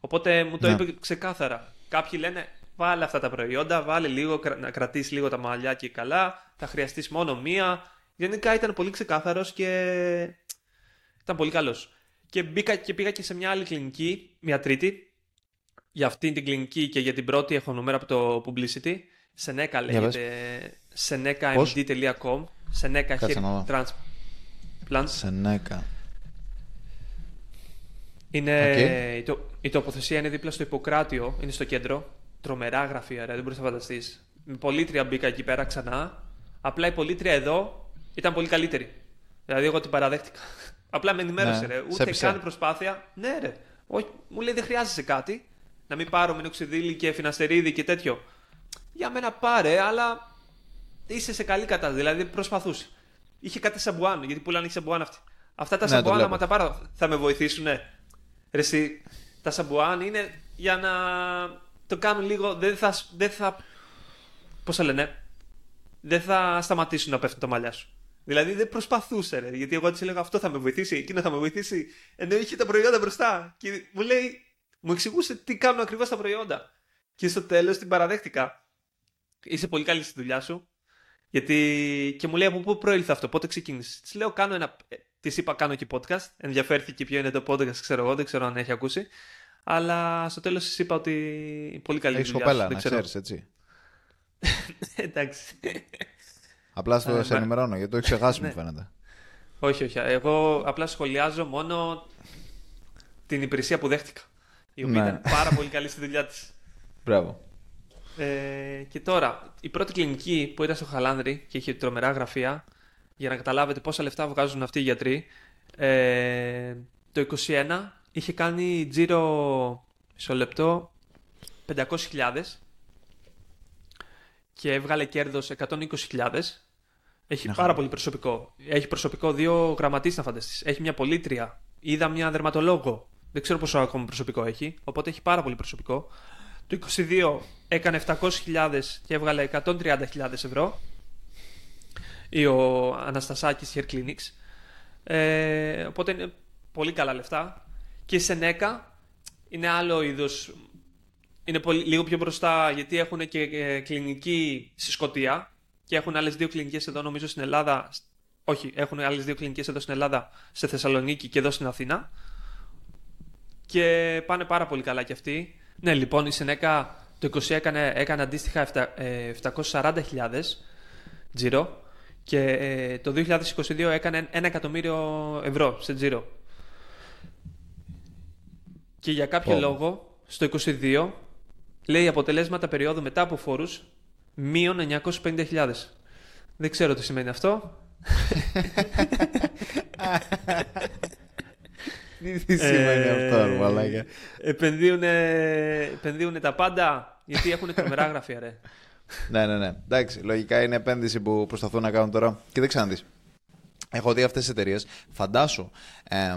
Οπότε μου το yeah. είπε ξεκάθαρα. Κάποιοι λένε βάλε αυτά τα προϊόντα, βάλε λίγο, να κρατήσεις λίγο τα μαλλιά και καλά. Θα χρειαστείς μόνο μία. Γενικά ήταν πολύ ξεκάθαρος και. Ήταν πολύ καλός. Και, μπήκα, και πήγα και σε μια άλλη κλινική, μια τρίτη. Για αυτήν την κλινική και για την πρώτη έχω νούμερα από το Publicity. Seneca λέγεται. Seneca εμ ντι τελεία κομ. Seneca Hair Transplant. Seneca. Είναι. Okay. Η, το, η τοποθεσία είναι δίπλα στο Ιπποκράτιο, είναι στο κέντρο. Τρομερά γραφεία, ρε, δεν μπορείς να φανταστείς. Με πολίτρια μπήκα εκεί πέρα ξανά. Απλά η πολίτρια εδώ ήταν πολύ καλύτερη. Δηλαδή, εγώ την παραδέχτηκα. Απλά με ενημέρωσε, ναι, ρε. Ούτε καν προσπάθεια. Ναι, ρε. Όχι, μου λέει δεν χρειάζεσαι κάτι. Να μην πάρω Μινοξιδίλη και Φιναστερίδη και τέτοιο. Για μένα πάρε, αλλά είσαι σε καλή κατάσταση. Δηλαδή προσπαθούσε. Είχε κάτι σαμπουάν, γιατί πουλάνε σαμπουάν αυτοί. Αυτά τα ναι, σαμπουάν, άμα τα πάρω, θα με βοηθήσουν, ναι. Ρε, εσύ, τα σαμπουάν είναι για να το κάνουν λίγο. Δεν θα. Δεν θα... Πώς θα λένε, δεν θα σταματήσουν να πέφτουν τα μαλλιά σου. Δηλαδή δεν προσπαθούσε, ρε, γιατί εγώ της έλεγα αυτό θα με βοηθήσει, εκείνο θα με βοηθήσει, ενώ είχε τα προϊόντα μπροστά. Και μου λέει, μου εξηγούσε τι κάνουν ακριβώς τα προϊόντα. Και στο τέλος την παραδέχτηκα. Είσαι πολύ καλή στη δουλειά σου. Γιατί... Και μου λέει από πού προήλθε αυτό, πότε ξεκίνησε. Της λέω, κάνω ένα. Της είπα, κάνω και podcast. Ενδιαφέρθηκε ποιο είναι το podcast, ξέρω εγώ, δεν ξέρω αν έχει ακούσει. Αλλά στο τέλος της είπα ότι πολύ καλή έχεις δουλειά. Έχεις κοπέλα, να ξέρεις, έτσι. Εντάξει. Απλά στο σε ενημερώνω, γιατί το έχει ξεχάσει, μου φαίνεται. Όχι, όχι. Εγώ απλά σχολιάζω μόνο την υπηρεσία που δέχτηκα. Η οποία ήταν πάρα πολύ καλή στη δουλειά της. Μπράβο. Ε, και τώρα, η πρώτη κλινική που ήταν στο Χαλάνδρι και είχε τρομερά γραφεία, για να καταλάβετε πόσα λεφτά βγάζουν αυτοί οι γιατροί, ε, το είκοσι ένα είχε κάνει τζίρο μισό λεπτό πεντακόσιες χιλιάδες και έβγαλε κέρδος εκατόν είκοσι χιλιάδες. Έχει πάρα πολύ προσωπικό. Έχει προσωπικό δύο γραμματείς, να φανταστείς. Έχει μια πολίτρια. Είδα μια δερματολόγο. Δεν ξέρω πόσο ακόμα προσωπικό έχει. Οπότε έχει πάρα πολύ προσωπικό. Το είκοσι δύο έκανε επτακόσιες χιλιάδες και έβγαλε εκατόν τριάντα χιλιάδες ευρώ. Ή ο Αναστασάκης Hair Clinics. Ε, οπότε είναι πολύ καλά λεφτά. Και η Seneca είναι άλλο είδος. Είναι πολύ, λίγο πιο μπροστά γιατί έχουν και ε, κλινική στη Σκωτία. Και έχουν άλλες δύο κλινικές εδώ, νομίζω, στην Ελλάδα. Όχι, έχουν άλλες δύο κλινικές εδώ στην Ελλάδα, στη Θεσσαλονίκη και εδώ στην Αθήνα. και πάνε πάρα πολύ καλά κι αυτοί. Ναι, λοιπόν, η Seneca το είκοσι έκανε, έκανε αντίστοιχα επτακόσιες σαράντα χιλιάδες τζίρο και ε, το δύο χιλιάδες είκοσι δύο έκανε ένα εκατομμύριο ευρώ σε τζίρο. Και για κάποιο oh. λόγο, στο είκοσι δύο λέει αποτελέσματα περίοδου μετά από φόρους μείον εννιακόσιες πενήντα χιλιάδες. Δεν ξέρω τι σημαίνει αυτό. Τι σημαίνει αυτό, μαλάκα. Επενδύουν τα πάντα, γιατί έχουν τρομερά γραφεία, ρε. Ναι, ναι, ναι. Εντάξει, λογικά είναι επένδυση που προσπαθούν να κάνουν τώρα. Και δεν ξαναδείς. Έχω δει αυτές τις εταιρείες. Φαντάσου, ε,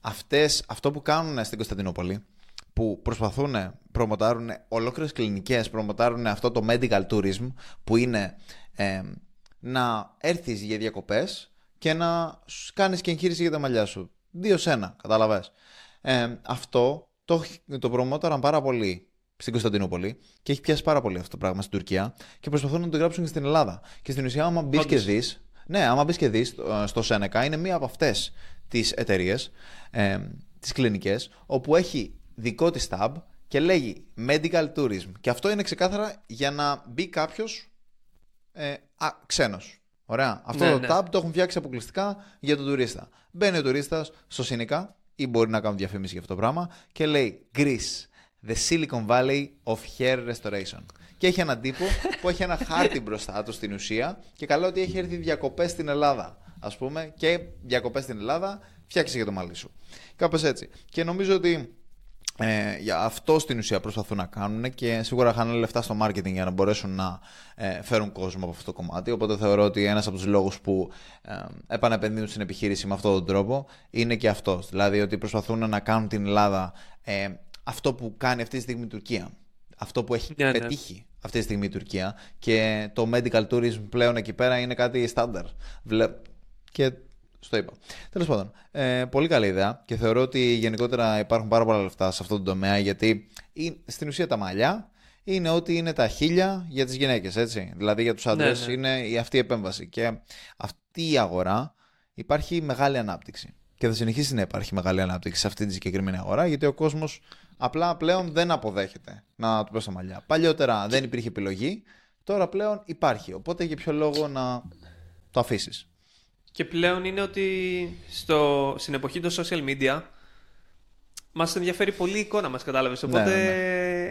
αυτές, αυτό που κάνουν στην Κωνσταντινούπολη, που προσπαθούν, προμοτάρουν ολόκληρες κλινικές, προμοτάρουν αυτό το medical tourism, που είναι ε, να έρθεις για διακοπές και να κάνεις και εγχείρηση για τα μαλλιά σου. Δύο σε ένα, καταλαβαίνεις. Ε, αυτό το, το προμόταραν πάρα πολύ στην Κωνσταντινούπολη και έχει πιάσει πάρα πολύ αυτό το πράγμα στην Τουρκία και προσπαθούν να το γράψουν και στην Ελλάδα. Και στην ουσία, άμα μπεις και δεις, ναι, άμα μπεις και δεις στο Seneca, είναι μία από αυτές τις εταιρείες, ε, τις κλινικές, όπου έχει δικό της tab και λέγει medical tourism. Και αυτό είναι ξεκάθαρα για να μπει κάποιος ε, α, ξένος. Ωραία. Αυτό ναι, το ναι. tab το έχουν φτιάξει αποκλειστικά για τον τουρίστα. Μπαίνει ο τουρίστας στο Seneca ή μπορεί να κάνουν διαφήμιση για αυτό το πράγμα και λέει Greece, the Silicon Valley of Hair Restoration. Και έχει έναν τύπο που έχει ένα χάρτη μπροστά του στην ουσία και καλό ότι έχει έρθει διακοπές στην Ελλάδα. Ας πούμε, και διακοπές στην Ελλάδα, φτιάξει για το μαλλί σου. Κάπως έτσι. Και νομίζω ότι Ε, για αυτό στην ουσία προσπαθούν να κάνουν και σίγουρα χάνουν λεφτά στο marketing για να μπορέσουν να ε, φέρουν κόσμο από αυτό το κομμάτι. Οπότε θεωρώ ότι ένας από τους λόγους που ε, επανεπενδύουν στην επιχείρηση με αυτόν τον τρόπο είναι και αυτός. Δηλαδή ότι προσπαθούν να κάνουν την Ελλάδα ε, αυτό που κάνει αυτή τη στιγμή η Τουρκία. Αυτό που έχει yeah, yeah. πετύχει αυτή τη στιγμή η Τουρκία και το medical tourism πλέον εκεί πέρα είναι κάτι στάνταρ. Βλέ... Και... Στο είπα. Τέλος πάντων, ε, πολύ καλή ιδέα και θεωρώ ότι γενικότερα υπάρχουν πάρα πολλά λεφτά σε αυτόν τον τομέα γιατί στην ουσία τα μαλλιά είναι ό,τι είναι τα χίλια για τις γυναίκες, έτσι. Δηλαδή για τους άντρες ναι, ναι. είναι αυτή η επέμβαση και αυτή η αγορά υπάρχει μεγάλη ανάπτυξη και θα συνεχίσει να υπάρχει μεγάλη ανάπτυξη σε αυτή τη συγκεκριμένη αγορά γιατί ο κόσμος απλά πλέον δεν αποδέχεται να του πέσει τα μαλλιά. Παλιότερα δεν υπήρχε επιλογή, τώρα πλέον υπάρχει, οπότε για ποιο λόγο να το αφήσεις. Και πλέον είναι ότι στο, στην εποχή των social media μας ενδιαφέρει πολύ η εικόνα μας, κατάλαβες. Οπότε ναι,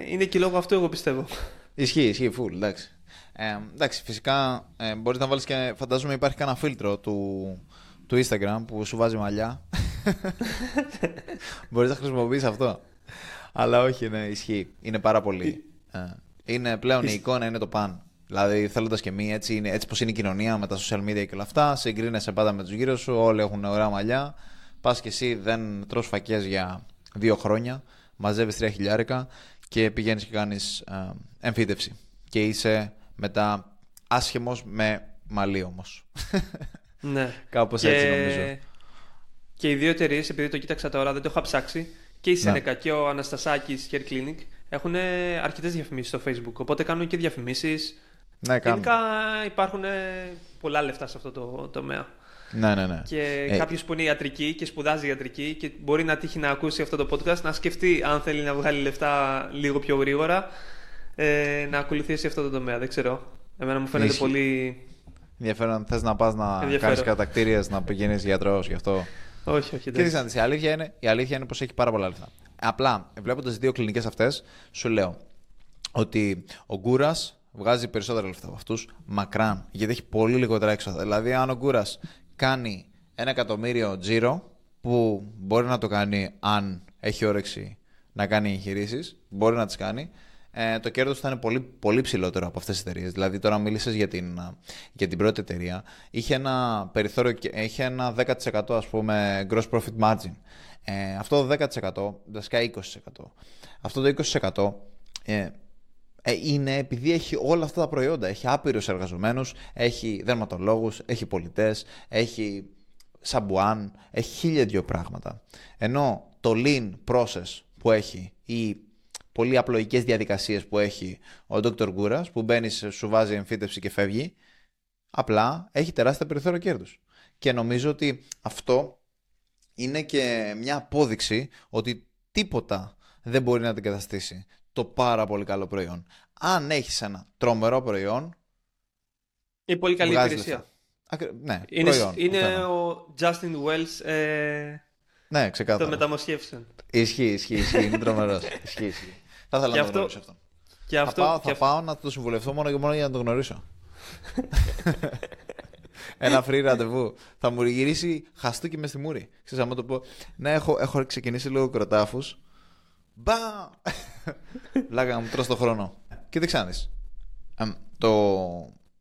ναι. είναι και λόγω αυτού, εγώ πιστεύω. Ισχύει, ισχύει, full, εντάξει. Ε, εντάξει, φυσικά ε, μπορείς να βάλεις και φαντάζομαι υπάρχει κανένα φίλτρο του, του Instagram που σου βάζει μαλλιά. Μπορείς να χρησιμοποιείς αυτό. Αλλά όχι, ναι, ισχύει. Είναι πάρα πολύ. Ε, είναι πλέον η εικόνα είναι το παν. Δηλαδή, θέλοντας και μη, έτσι, έτσι πως είναι η κοινωνία με τα social media και όλα αυτά, συγκρίνεσαι πάντα με τους γύρω σου, όλοι έχουν ωραία μαλλιά. Πας και εσύ, δεν τρως φακές για δύο χρόνια, μαζεύεις τρία χιλιάρικα και πηγαίνεις και κάνεις ε, εμφύτευση. Και είσαι μετά άσχημος με μαλλί όμως. Ναι. Κάπως και... έτσι νομίζω. Και οι δύο εταιρείες, επειδή το κοίταξα τώρα, δεν το είχα ψάξει, και η Seneca ναι. και ο Αναστασάκης Hair Clinic έχουν αρκετές διαφημίσεις στο Facebook. Οπότε κάνουν και διαφημίσεις. Ναι, γενικά υπάρχουν πολλά λεφτά σε αυτό το τομέα. Ναι, ναι, ναι. Και hey. κάποιος που είναι ιατρική και σπουδάζει ιατρική και μπορεί να τύχει να ακούσει αυτό το podcast, να σκεφτεί αν θέλει να βγάλει λεφτά λίγο πιο γρήγορα, ε, να ακολουθήσει αυτό το τομέα. Δεν ξέρω. Εμένα μου φαίνεται Είσαι. πολύ ενδιαφέρον. Θες να πας να κάνεις κατακτήριες, να πηγαίνεις γιατρός γι' αυτό. Όχι, όχι. Και δεις, η αλήθεια είναι, η αλήθεια είναι πως έχει πάρα πολλά λεφτά. Απλά βλέποντας δύο κλινικές αυτές, σου λέω ότι ο Κούρας βγάζει περισσότερα λεφτά από αυτούς μακράν, γιατί έχει πολύ λιγότερα έξοδα. Δηλαδή, αν ο Κούρας κάνει ένα εκατομμύριο τζίρο, που μπορεί να το κάνει αν έχει όρεξη να κάνει εγχειρήσεις, μπορεί να τις κάνει, ε, το κέρδος θα είναι πολύ, πολύ ψηλότερο από αυτές τις εταιρείες. Δηλαδή, τώρα μίλησες για την, για την πρώτη εταιρεία, είχε ένα περιθώριο, είχε ένα δέκα τοις εκατό ας πούμε gross profit margin. Ε, αυτό το δέκα τοις εκατό, βασικά είκοσι τοις εκατό. Αυτό το είκοσι τοις εκατό ε, είναι επειδή έχει όλα αυτά τα προϊόντα. Έχει άπειρους εργαζομένους, έχει δερματολόγους, έχει πολιτές, έχει σαμπουάν, έχει χίλια δυο πράγματα. Ενώ το lean process που έχει, οι πολύ απλοϊκές διαδικασίες που έχει ο Δόκτωρ Κούρας, που μπαίνεις, σου βάζει εμφύτευση και φεύγει, απλά έχει τεράστια περιθώρια κέρδους. Και νομίζω ότι αυτό είναι και μια απόδειξη ότι τίποτα δεν μπορεί να αντικαταστήσει το πάρα πολύ καλό προϊόν. Αν έχεις ένα τρομερό προϊόν, η πολύ καλή υπηρεσία. Ακρι... Ναι, είναι, προϊόν, είναι ο Justin Wells ε... ναι, των μεταμοσχεύσεων. Ισχύει, ισχύει, ισχύει, είναι τρομερός. Ισχύ, ισχύ. Θα ήθελα να το γνωρίσω αυτό. Και αυτό θα πάω, και θα αυτό... πάω να το συμβουλευτώ μόνο και μόνο για να το γνωρίσω. Ένα free ραντεβού. Θα μου γυρίσει χαστούκι μες στη μούρη. Ξέρεις, άμα το πω, ναι, έχω, έχω ξεκινήσει λίγο κροτάφους. Μπα! Λάγα να μου τρως το χρόνο. Και δεν ξάνεις. Το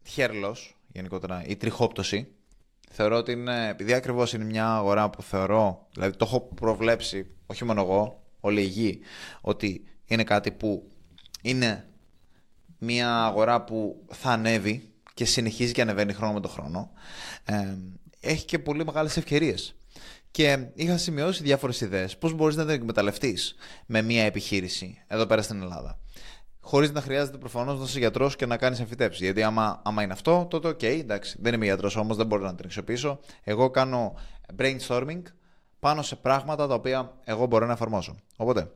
χέρλος, γενικότερα, η τριχόπτωση, θεωρώ ότι είναι, επειδή ακριβώς είναι μια αγορά που θεωρώ, δηλαδή το έχω προβλέψει, όχι μόνο εγώ, όλη η γη, ότι είναι κάτι που είναι μια αγορά που θα ανέβει και συνεχίζει και ανεβαίνει χρόνο με το χρόνο, ε, έχει και πολύ μεγάλες ευκαιρίες. Και είχα σημειώσει διάφορες ιδέες πώς μπορείς να την εκμεταλλευτείς με μια επιχείρηση εδώ πέρα στην Ελλάδα. Χωρίς να χρειάζεται προφανώς να είσαι γιατρός και να κάνεις εμφυτεύσεις. Γιατί άμα, άμα είναι αυτό, τότε οκ, okay, εντάξει, δεν είμαι γιατρός όμως, δεν μπορώ να την εξοπλίσω. Εγώ κάνω brainstorming πάνω σε πράγματα τα οποία εγώ μπορώ να εφαρμόσω. Οπότε,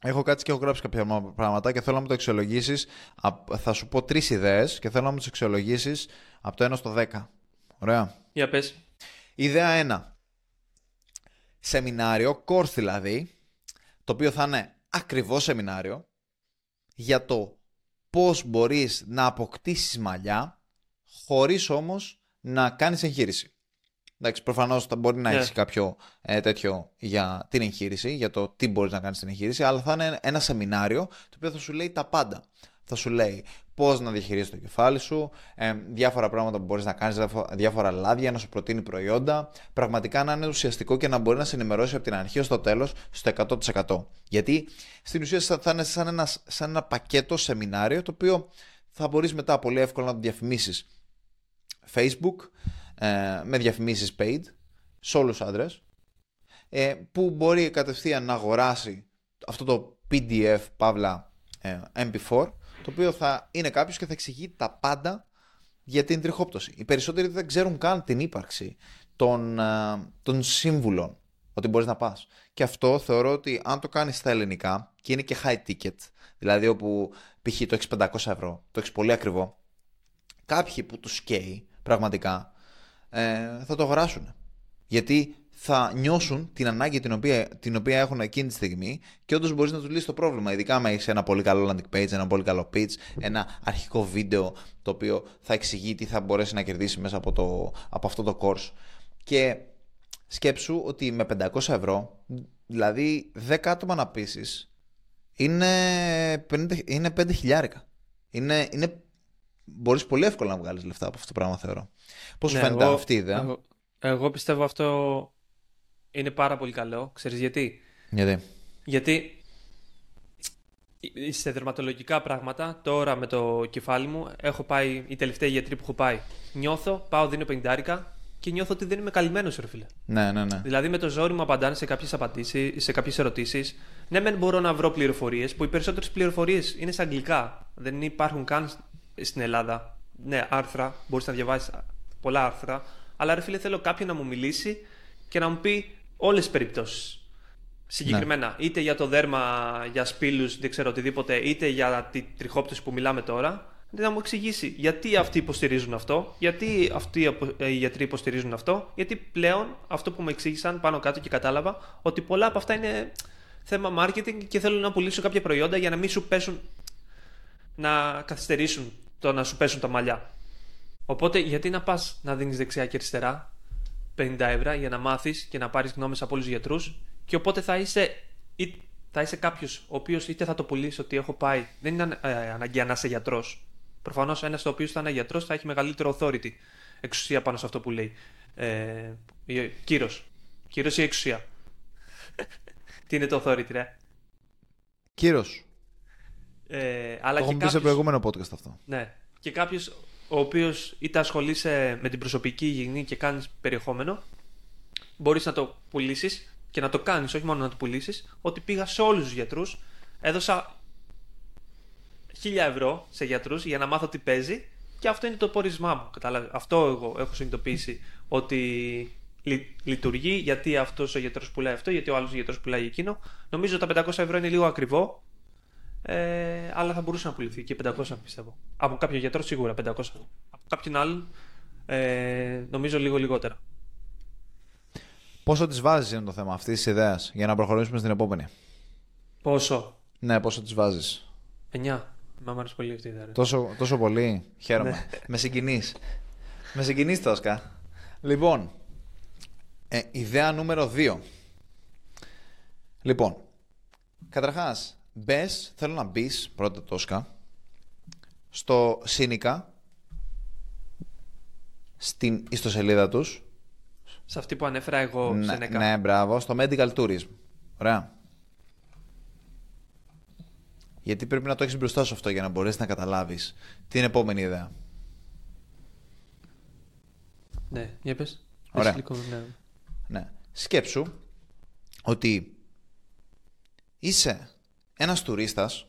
έχω κάτσει και έχω γράψει κάποια πράγματα και θέλω να μου το αξιολογήσεις. Θα σου πω τρεις ιδέες και θέλω να μου τις αξιολογήσεις από το ένα στο δέκα. Ωραία. Για πες. Ιδέα ένα. Σεμινάριο, course δηλαδή, το οποίο θα είναι ακριβώς σεμινάριο για το πώς μπορείς να αποκτήσεις μαλλιά χωρίς όμως να κάνεις εγχείρηση. Εντάξει, προφανώς θα μπορεί να yeah. έχει κάποιο ε, τέτοιο για την εγχείρηση, για το τι μπορείς να κάνεις την εγχείρηση, αλλά θα είναι ένα σεμινάριο το οποίο θα σου λέει τα πάντα. Θα σου λέει πώς να διαχειρίζεις το κεφάλι σου, ε, διάφορα πράγματα που μπορείς να κάνεις, διάφορα λάδια, να σου προτείνει προϊόντα. Πραγματικά να είναι ουσιαστικό και να μπορεί να σε ενημερώσει από την αρχή ως το τέλος στο εκατό τοις εκατό. Γιατί στην ουσία θα είναι σαν ένα, σαν ένα πακέτο σεμινάριο το οποίο θα μπορείς μετά πολύ εύκολα να το διαφημίσεις Facebook, ε, με διαφημίσεις paid, σε όλους τους άντρες, ε, που μπορεί κατευθείαν να αγοράσει αυτό το πι ντι εφ, παύλα, ε, εμ πι φορ, το οποίο θα είναι κάποιος και θα εξηγεί τα πάντα για την τριχόπτωση. Οι περισσότεροι δεν ξέρουν καν την ύπαρξη των, των σύμβουλων, ότι μπορείς να πας. Και αυτό θεωρώ ότι αν το κάνεις στα ελληνικά, και είναι και high ticket, δηλαδή όπου π.χ. το έχεις πεντακόσια ευρώ, το έχεις πολύ ακριβό, κάποιοι που τους καίει πραγματικά θα το αγοράσουν. Γιατί θα νιώσουν την ανάγκη την οποία, την οποία έχουν εκείνη τη στιγμή και όντως μπορείς να τους λύσεις το πρόβλημα. Ειδικά αν έχεις ένα πολύ καλό landing page, ένα πολύ καλό pitch, ένα αρχικό βίντεο το οποίο θα εξηγεί τι θα μπορέσει να κερδίσει μέσα από, το, από αυτό το course. Και σκέψου ότι με πεντακόσια ευρώ, δηλαδή δέκα άτομα να πείσεις, είναι, είναι πέντε χιλιάρικα. Είναι, είναι, μπορείς πολύ εύκολα να βγάλεις λεφτά από αυτό το πράγμα, θεωρώ. Πώς σου ναι, φαίνεται εγώ, αυτή η ιδέα? Εγώ, εγώ πιστεύω αυτό... είναι πάρα πολύ καλό. Ξέρεις γιατί? Γιατί? Γιατί σε δερματολογικά πράγματα, τώρα με το κεφάλι μου, έχω πάει, η τελευταία γιατρή που έχω πάει, νιώθω, πάω, δίνω πενηντάρικα και νιώθω ότι δεν είμαι καλυμμένος, ρε φίλε. Ναι, ναι, ναι. Δηλαδή με το ζόρι μου απαντάνε σε κάποιες απαντήσεις, σε κάποιες ερωτήσεις. Ναι, μεν μπορώ να βρω πληροφορίες, που οι περισσότερες πληροφορίες είναι σε αγγλικά. Δεν υπάρχουν καν στην Ελλάδα. Ναι, άρθρα, μπορείς να διαβάσεις πολλά άρθρα. Αλλά, ρε φίλε, θέλω κάποιον να μου μιλήσει και να μου πει όλες τις περιπτώσεις συγκεκριμένα, ναι. Είτε για το δέρμα, για σπήλους, δεν ξέρω οτιδήποτε, είτε για τη τριχόπτωση που μιλάμε τώρα, να μου εξηγήσει γιατί αυτοί υποστηρίζουν αυτό, γιατί αυτοί οι γιατροί υποστηρίζουν αυτό, γιατί πλέον αυτό που μου εξήγησαν πάνω κάτω και κατάλαβα ότι πολλά από αυτά είναι θέμα marketing και θέλουν να πουλήσουν κάποια προϊόντα για να μην σου πέσουν, να καθυστερήσουν το να σου πέσουν τα μαλλιά. Οπότε γιατί να πας να δίνεις δεξιά και αριστερά πενήντα ευρώ για να μάθεις και να πάρεις γνώμες από όλους τους γιατρούς, και οπότε θα είσαι, θα είσαι κάποιος ο οποίος είτε θα το πουλήσει ότι έχω πάει, δεν είναι ε, αναγκαία να είσαι γιατρός. Προφανώς ένας ο οποίος θα είναι γιατρός θα έχει μεγαλύτερο authority, εξουσία πάνω σε αυτό που λέει. Ε, κύρος. Κύρος ή εξουσία? Τι είναι το authority, ρε? Κύρος. Ε, αλλά το και κάποιος... σε προηγούμενο podcast αυτό. Ναι. Και κάποιος ο οποίος είτε ασχολείσαι με την προσωπική υγιεινή και κάνεις περιεχόμενο, μπορείς να το πουλήσεις και να το κάνεις, όχι μόνο να το πουλήσεις, ότι πήγα σε όλους τους γιατρούς, έδωσα χίλια ευρώ σε γιατρούς για να μάθω τι παίζει και αυτό είναι το πόρισμά μου. Καταλάβει. Αυτό εγώ έχω συνειδητοποιήσει, ότι λει, λειτουργεί, γιατί αυτός ο γιατρός πουλάει αυτό, γιατί ο άλλος γιατρός πουλάει εκείνο. Νομίζω τα πεντακόσια ευρώ είναι λίγο ακριβό, ε, αλλά θα μπορούσε να πουληθεί και πεντακόσια πιστεύω. Από κάποιο γιατρό σίγουρα πεντακόσια. Από κάποιον άλλον ε, νομίζω λίγο λιγότερα. Πόσο τις βάζεις είναι το θέμα αυτής της ιδέας, για να προχωρήσουμε στην επόμενη. Πόσο. Ναι, πόσο τις βάζεις. εννιά. Μα μου αρέσει πολύ αυτή η ιδέα. Τόσο, τόσο πολύ. Χαίρομαι. Με συγκινείς. Με συγκινείς, Τόσκα. Λοιπόν, ε, ιδέα νούμερο δύο. Λοιπόν, καταρχάς, μπες, θέλω να μπεις πρώτα, Τόσκα, στο Seneca, στην ιστοσελίδα τους. Σε αυτή που ανέφερα εγώ, ναι, Seneca. Ναι, μπράβο, στο Medical Tourism. Ωραία. Γιατί πρέπει να το έχεις μπροστά σου αυτό για να μπορέσεις να καταλάβεις την επόμενη ιδέα. Ναι, για πες. Ωραία. Ναι. Ναι. Σκέψου ότι είσαι ένας τουρίστας,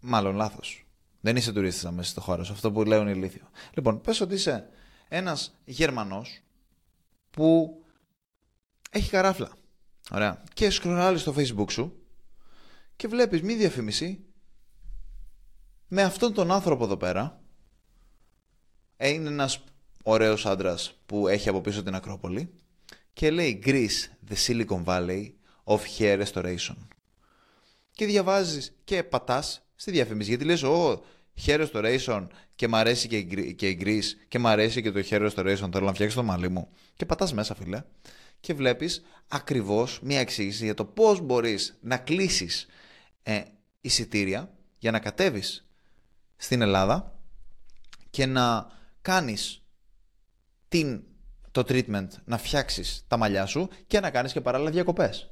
μάλλον λάθος. Δεν είσαι τουρίστας μέσα στο χώρο σου, αυτό που λέουν είναι ηλίθιο. Λοιπόν, πες ότι είσαι ένας Γερμανός που έχει καράφλα. Ωραία. Και σκρολάρεις στο Facebook σου και βλέπεις μη διαφήμιση με αυτόν τον άνθρωπο εδώ πέρα. Είναι ένας ωραίος άντρας που έχει από πίσω την Ακρόπολη και λέει Greece, the Silicon Valley of Hair Restoration. Και διαβάζεις και πατάς στη διαφήμιση γιατί λες «Ω, Hair Restoration και μ' αρέσει και η Greece και μ' αρέσει και το Hair Restoration, θέλω να φτιάξω το μαλλί μου». Και πατάς μέσα, φίλε, και βλέπεις ακριβώς μία εξήγηση για το πώς μπορείς να κλείσεις Ε, εισιτήρια για να κατέβεις στην Ελλάδα και να κάνεις την, το treatment, να φτιάξεις τα μαλλιά σου και να κάνεις και παράλληλα διακοπές.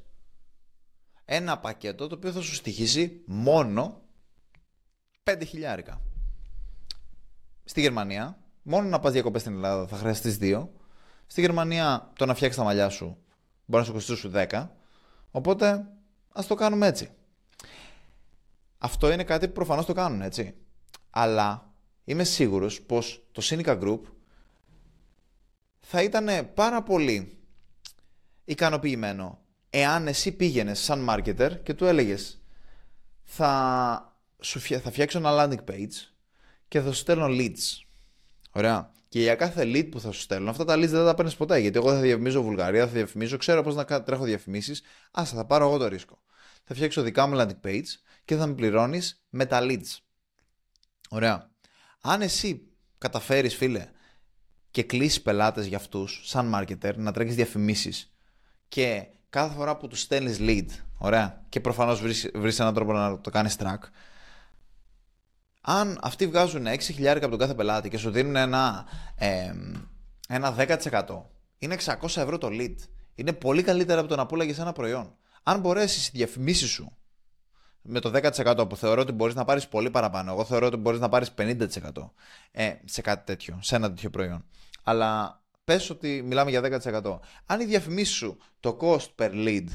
Ένα πακέτο το οποίο θα σου στοιχίσει μόνο πέντε χιλιάρικα. Στη Γερμανία, μόνο να πας διακοπές στην Ελλάδα θα χρειαστείς δύο. Στη Γερμανία το να φτιάξεις τα μαλλιά σου μπορεί να σου κοστίσει σου δέκα. Οπότε ας το κάνουμε έτσι. Αυτό είναι κάτι που προφανώς το κάνουν, έτσι. Αλλά είμαι σίγουρος πως το Seneca Group θα ήταν πάρα πολύ ικανοποιημένο εάν εσύ πήγαινες σαν marketer και του έλεγες θα, σου, θα φτιάξω ένα landing page και θα σου στέλνω leads. Ωραία. Και για κάθε lead που θα σου στέλνω, αυτά τα leads δεν τα παίρνεις ποτέ. Γιατί εγώ θα διαφημίζω Βουλγαρία, θα διαφημίζω, ξέρω πώς να τρέχω διαφημίσεις. Άσε, θα πάρω εγώ το ρίσκο. Θα φτιάξω δικά μου landing page και θα με πληρώνεις με τα leads. Ωραία. Αν εσύ καταφέρεις, φίλε, και κλείσεις πελάτες για αυτούς, σαν marketer, να τρέχεις διαφημίσεις και κάθε φορά που τους στέλνεις lead, ωραία, και προφανώς βρεις, βρεις έναν τρόπο να το κάνεις track, αν αυτοί βγάζουν έξι χιλιάδες από τον κάθε πελάτη και σου δίνουν ένα, ε, ένα δέκα τοις εκατό, είναι εξακόσια ευρώ το lead. Είναι πολύ καλύτερα από το να πουλάγεις ένα προϊόν. Αν μπορέσεις η διαφημίση σου με το δέκα τοις εκατό που θεωρώ ότι μπορείς να πάρεις πολύ παραπάνω, εγώ θεωρώ ότι μπορείς να πάρεις πενήντα τοις εκατό ε, σε κάτι τέτοιο, σε ένα τέτοιο προϊόν. Αλλά πες ότι μιλάμε για δέκα τοις εκατό. Αν η διαφημίση σου, το cost per lead,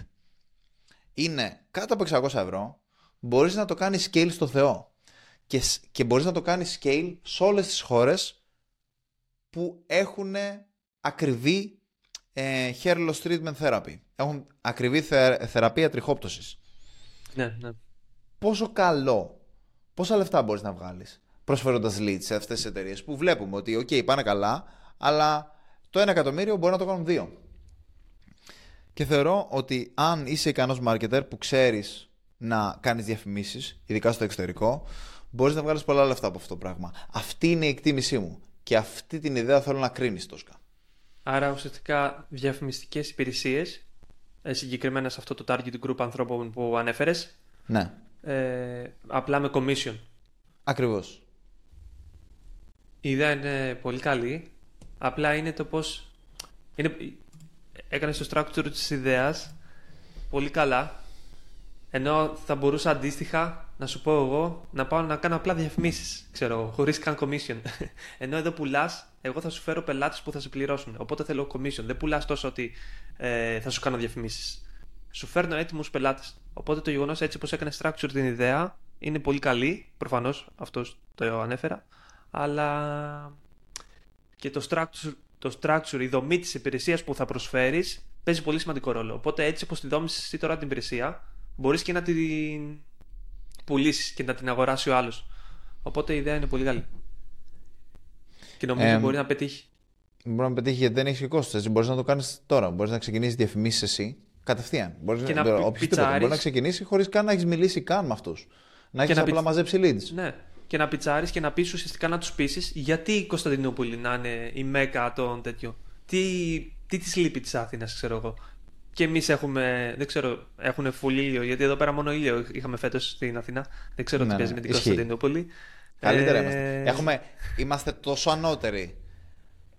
είναι κάτω από εξακόσια ευρώ, μπορείς να το κάνεις scale στο Θεό. Και, και μπορείς να το κάνεις scale σε όλες τις χώρες που έχουν ακριβή ε, hair loss treatment therapy. Έχουν ακριβή θε, θεραπεία τριχόπτωσης. Ναι, ναι. Πόσο καλό, πόσα λεφτά μπορείς να βγάλεις προσφέροντας leads σε αυτές τις εταιρείες που βλέπουμε ότι οκ, okay, πάνε καλά, αλλά το ένα εκατομμύριο μπορεί να το κάνουν δύο. Και θεωρώ ότι αν είσαι ικανός marketer που ξέρεις να κάνεις διαφημίσεις, ειδικά στο εξωτερικό, μπορείς να βγάλεις πολλά λεφτά από αυτό το πράγμα. Αυτή είναι η εκτίμησή μου και αυτή την ιδέα θέλω να κρίνεις, Τόσκα. Άρα ουσιαστικά διαφημιστικές υπηρεσίες, συγκεκριμένα σε αυτό το target group ανθρώπων που ανέφερες. Ναι. Ε, απλά με commission. Ακριβώς. Η ιδέα είναι πολύ καλή. Απλά είναι το πώς είναι... Έκανες το structure της ιδέας πολύ καλά. Ενώ θα μπορούσα αντίστοιχα να σου πω εγώ να πάω να κάνω απλά διαφημίσεις, ξέρω, χωρίς καν commission. Ενώ εδώ πουλάς, εγώ θα σου φέρω πελάτες που θα σε πληρώσουν. Οπότε θέλω commission. Δεν πουλάς τόσο ότι ε, θα σου κάνω διαφημίσεις. Σου φέρνω έτοιμους πελάτες. Οπότε το γεγονός έτσι πως έκανε structure την ιδέα είναι πολύ καλή. Προφανώς αυτό το ανέφερα. Αλλά και το structure το structure, η δομή της υπηρεσίας που θα προσφέρεις παίζει πολύ σημαντικό ρόλο. Οπότε έτσι όπως τη δόμησες εσύ τώρα την υπηρεσία, μπορείς και να την πουλήσεις και να την αγοράσει ο άλλος. Οπότε η ιδέα είναι πολύ καλή. Και νομίζω ε, μπορεί να πετύχει. Μπορεί να πετύχει γιατί δεν έχει και κόστος. Έτσι μπορείς να το κάνεις τώρα. Μπορείς να ξεκινήσεις διαφημίσεις εσύ κατευθείαν. Μπορείς και να, να, να πι, μπορεί να ξεκινήσει χωρίς καν να έχεις μιλήσει καν με αυτούς. Να έχεις απλά πι... μαζέψει leads. Ναι. Και να πιτσάρεις και να πεις ουσιαστικά να τους πείσεις γιατί η Κωνσταντινούπολη να είναι η Μέκα των τέτοιων. Τι, τι της λείπει της Αθήνας, ξέρω εγώ. Και εμείς έχουμε, δεν ξέρω, έχουν φουλ ήλιο, γιατί εδώ πέρα μόνο ήλιο είχαμε φέτος στην Αθήνα. Δεν ξέρω ναι, τι παίζει ναι, με την Κωνσταντινούπολη. Καλύτερα ε... είμαστε. Έχουμε, είμαστε τόσο ανώτεροι.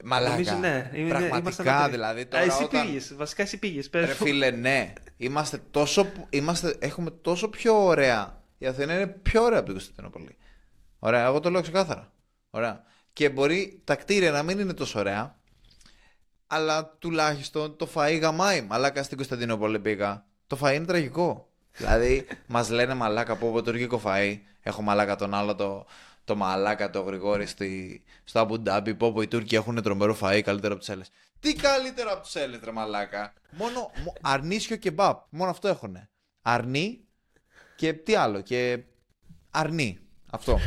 Μαλάκα. Νομίζω, ναι, πραγματικά δηλαδή. Τώρα, εσύ όταν... πήγες, βασικά εσύ πήγες. Ρε φίλε, ναι. Είμαστε τόσο, είμαστε, έχουμε τόσο πιο ωραία. Η Αθήνα είναι πιο ωραία από την Κωνσταντινούπολη. Ωραία, εγώ το λέω ξεκάθαρα. Ωραία. Και μπορεί τα κτίρια να μην είναι τόσο ωραία, αλλά τουλάχιστον το φαΐ γαμάει. Μαλάκα, στην Κωνσταντινούπολη πήγα. Το φαΐ είναι τραγικό. Δηλαδή, μας λένε μαλάκα από το τουρκικό φαΐ. Έχω μαλάκα τον άλλο, το, το μαλάκα το Γρηγόρη στη, στο Αμπου Ντάμπι. Πόπο, οι Τούρκοι έχουν τρομερό φαΐ καλύτερο από τους Έλληνες. Τι καλύτερο από τους Έλληνες, ρε μαλάκα. Μόνο μο, αρνίσιο και μπαπ. Μόνο αυτό έχουνε. Αρνί και τι άλλο. Και αρνί. Αυτό.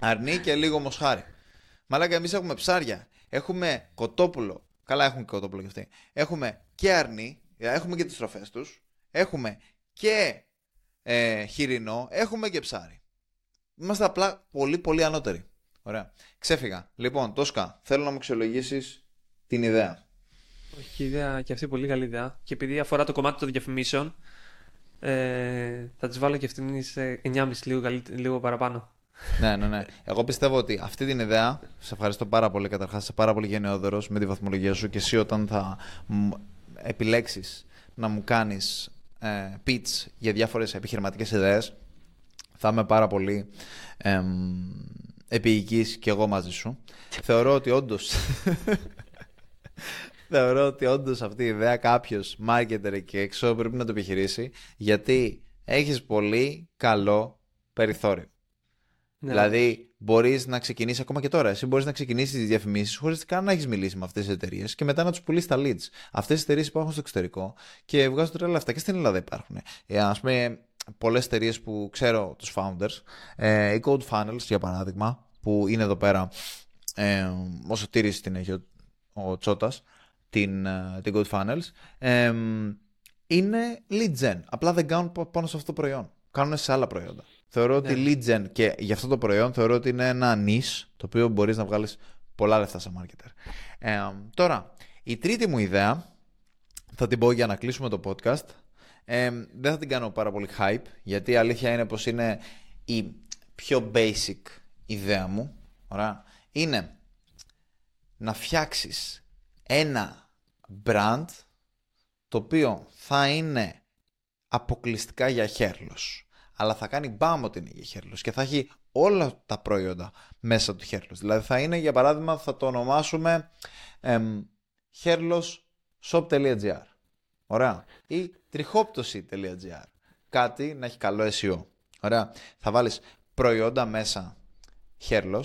Αρνί και λίγο μοσχάρι. Μαλάκα, εμείς έχουμε ψάρια. Έχουμε κοτόπουλο. Καλά, έχουν και κοτόπουλο και αυτοί. Έχουμε και αρνί. Έχουμε και τις τροφές τους. Έχουμε και ε, χοιρινό. Έχουμε και ψάρι. Είμαστε απλά πολύ πολύ ανώτεροι. Ωραία. Ξέφυγα. Λοιπόν, Τόσκα, θέλω να μου αξιολογήσεις την ιδέα. Όχι, η ιδέα και αυτή πολύ καλή ιδέα. Και επειδή αφορά το κομμάτι των διαφημίσεων, ε, θα τις βάλω και αυτήν σε εννιάμισι λίγο, λίγο παραπάνω. Ναι, ναι, ναι. Εγώ πιστεύω ότι αυτή την ιδέα. Σε ευχαριστώ πάρα πολύ καταρχάς. Είσαι πάρα πολύ γενναιόδωρος με τη βαθμολογία σου. Και εσύ όταν θα επιλέξεις να μου κάνεις ε, pitch για διάφορες επιχειρηματικές ιδέες, θα είμαι πάρα πολύ ε, επίοικης και εγώ μαζί σου. Θεωρώ ότι όντως Θεωρώ ότι όντως αυτή η ιδέα κάποιος marketer και έξω πρέπει να το επιχειρήσει, γιατί έχεις πολύ καλό περιθώριο. Ναι. Δηλαδή, μπορείς να ξεκινήσεις ακόμα και τώρα. Εσύ μπορείς να ξεκινήσεις τις διαφημίσεις χωρίς καν να έχεις μιλήσει με αυτές τις εταιρείες και μετά να τους πουλήσεις τα leads. Αυτές τις εταιρείες υπάρχουν στο εξωτερικό και βγάζουν τρελά αυτά και στην Ελλάδα υπάρχουν. Ε, ας πούμε, πολλές εταιρείες που ξέρω τους founders, ε, η Good Funnels για παράδειγμα, που είναι εδώ πέρα, ε, όσο τήρηση την έχει ο, ο Τσότας, την, την Good Funnels, ε, είναι lead gen. Απλά δεν κάνουν πάνω σε αυτό το προϊόν. Κάνουν σε άλλα προϊόντα. Θεωρώ ναι. ότι lead gen και για αυτό το προϊόν θεωρώ ότι είναι ένα niche το οποίο μπορείς να βγάλεις πολλά λεφτά σαν marketer. Ε, τώρα, η τρίτη μου ιδέα, θα την πω για να κλείσουμε το podcast. Ε, δεν θα την κάνω πάρα πολύ hype, γιατί η αλήθεια είναι πως είναι η πιο basic ιδέα μου. Ωραία. Είναι να φτιάξεις ένα brand το οποίο θα είναι αποκλειστικά για hairloss. Αλλά θα κάνει μπαμ ότι είναι για hairloss και θα έχει όλα τα προϊόντα μέσα του hairloss. Δηλαδή θα είναι, για παράδειγμα, θα το ονομάσουμε εμ, hairloss shop τελεία gr. Ωραία. Ή τριχόπτωση τελεία gr. Κάτι να έχει καλό ες ι ο. Ωραία. Θα βάλεις προϊόντα μέσα hairloss.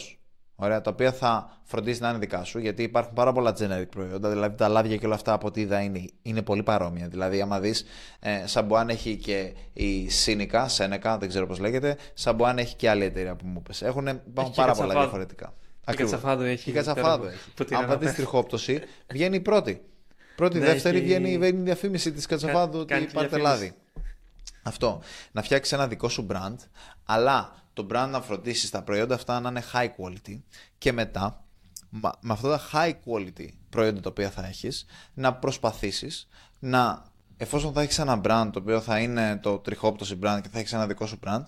Ωραία. Τα οποία θα φροντίσεις να είναι δικά σου, γιατί υπάρχουν πάρα πολλά generic προϊόντα. Δηλαδή τα λάδια και όλα αυτά από ό,τι είδα είναι, είναι πολύ παρόμοια. Δηλαδή, άμα δεις, ε, Σαμπουάν έχει και η Seneca, Seneca, δεν ξέρω πώς λέγεται. Σαμπουάν έχει και άλλη εταιρεία που μου πες. Έχουν υπάρχουν πάρα πολλά διαφορετικά. Η Κατσαφάδο έχει. Η Κατσαφάδο έχει. Αν πατήσεις τριχόπτωση, βγαίνει η πρώτη. Πρώτη, ναι, δεύτερη και... βγαίνει η διαφήμιση της Κατσαφάδου ότι πάρτε λάδι. Αυτό. Να φτιάξεις ένα δικό σου brand, αλλά το brand να φροντίσεις τα προϊόντα αυτά να είναι high quality και μετά με αυτά τα high quality προϊόντα τα οποία θα έχεις να προσπαθήσεις να, εφόσον θα έχεις ένα brand το οποίο θα είναι το τριχόπτωση brand και θα έχεις ένα δικό σου brand,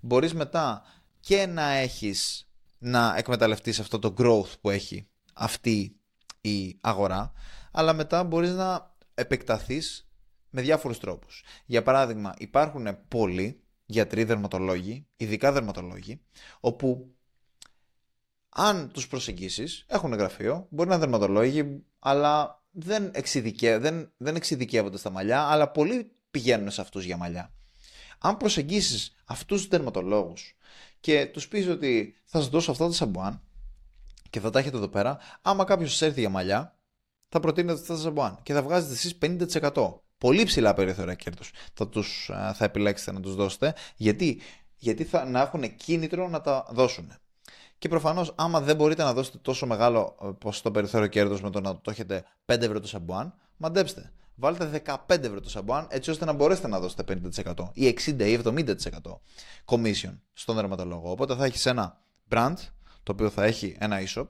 μπορείς μετά και να έχεις να εκμεταλλευτείς αυτό το growth που έχει αυτή η αγορά, αλλά μετά μπορείς να επεκταθείς με διάφορους τρόπους. Για παράδειγμα, υπάρχουν πολλοί γιατροί, δερματολόγοι, ειδικά δερματολόγοι, όπου αν τους προσεγγίσεις, έχουν γραφείο, μπορεί να είναι δερματολόγοι, αλλά δεν, εξειδικε, δεν, δεν εξειδικεύονται στα μαλλιά, αλλά πολλοί πηγαίνουν σε αυτούς για μαλλιά. Αν προσεγγίσεις αυτούς τους δερματολόγους και τους πεις ότι θα σας δώσω αυτά τα σαμπουάν και θα τα έχετε εδώ πέρα, άμα κάποιος σας έρθει για μαλλιά, θα προτείνετε ότι θα σας από αν και θα βγάζετε εσείς πενήντα τοις εκατό. Πολύ ψηλά περιθώρια κέρδους θα, τους, θα επιλέξετε να τους δώσετε, γιατί, γιατί θα, να έχουν κίνητρο να τα δώσουν. Και προφανώς, άμα δεν μπορείτε να δώσετε τόσο μεγάλο ποσοστό περιθώριο κέρδους με το να το έχετε πέντε ευρώ το σαμπουάν, μαντέψτε. Βάλτε δεκαπέντε ευρώ το σαμπουάν, έτσι ώστε να μπορέσετε να δώσετε πενήντα τοις εκατό ή εξήντα τοις εκατό ή εβδομήντα τοις εκατό commission στον δερματολόγο. Οπότε θα έχεις ένα brand, το οποίο θα έχει ένα e-shop,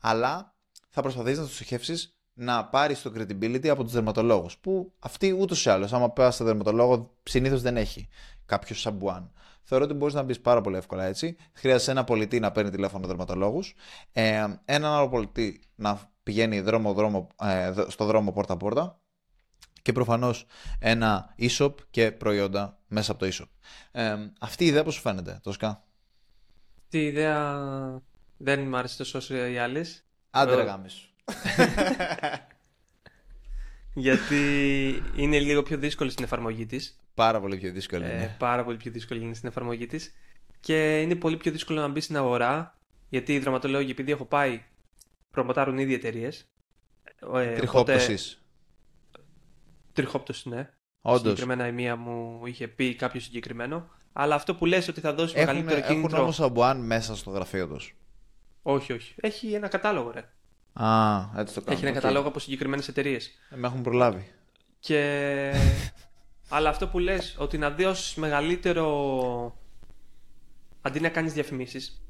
αλλά θα προσπαθείς να το στοχεύσεις να πάρεις το credibility από τους δερματολόγους. Που αυτοί ούτως ή άλλως, άμα πας σε δερματολόγο, συνήθως δεν έχει κάποιο σαμπουάν. Θεωρώ ότι μπορείς να μπεις πάρα πολύ εύκολα έτσι. Χρειάζεσαι ένα πολιτή να παίρνει τηλέφωνο δερματολόγους, ε, έναν άλλο πολιτή να πηγαίνει δρόμο, δρόμο, ε, στο δρόμο πόρτα-πόρτα. Και προφανώς ένα e-shop και προϊόντα μέσα από το e-shop. Ε, αυτή η ιδέα πώς σου φαίνεται, Τόσκα? Αυτή η ιδέα δεν μου άρεσε τόσο όσο οι άλλες. Άντε ρε γάμισου. Γιατί είναι λίγο πιο δύσκολη στην εφαρμογή της. Πάρα πολύ πιο δύσκολη είναι. Ε, πάρα πολύ πιο δύσκολη είναι στην εφαρμογή της. Και είναι πολύ πιο δύσκολο να μπει στην αγορά. Γιατί οι δραματολόγοι, επειδή έχω πάει, προμοτάρουν ήδη εταιρείες. Ε, Τριχόπτωσης. Τριχόπτωση, ναι. Όντως. Συγκεκριμένα η μία μου είχε πει κάποιο συγκεκριμένο. Αλλά αυτό που λες ότι θα δώσει μεγαλύτερο κίνητρο. Έχουν όμως σαμπουάν μέσα στο γραφείο τους? Όχι, όχι. Έχει ένα κατάλογο, ρε. Α, έτσι το κάνω. Έχει ένα okay. κατάλογο από συγκεκριμένες εταιρείες. Ε, με έχουν προλάβει. Και... Αλλά αυτό που λες ότι να δώσεις μεγαλύτερο. Αντί να κάνεις διαφημίσεις,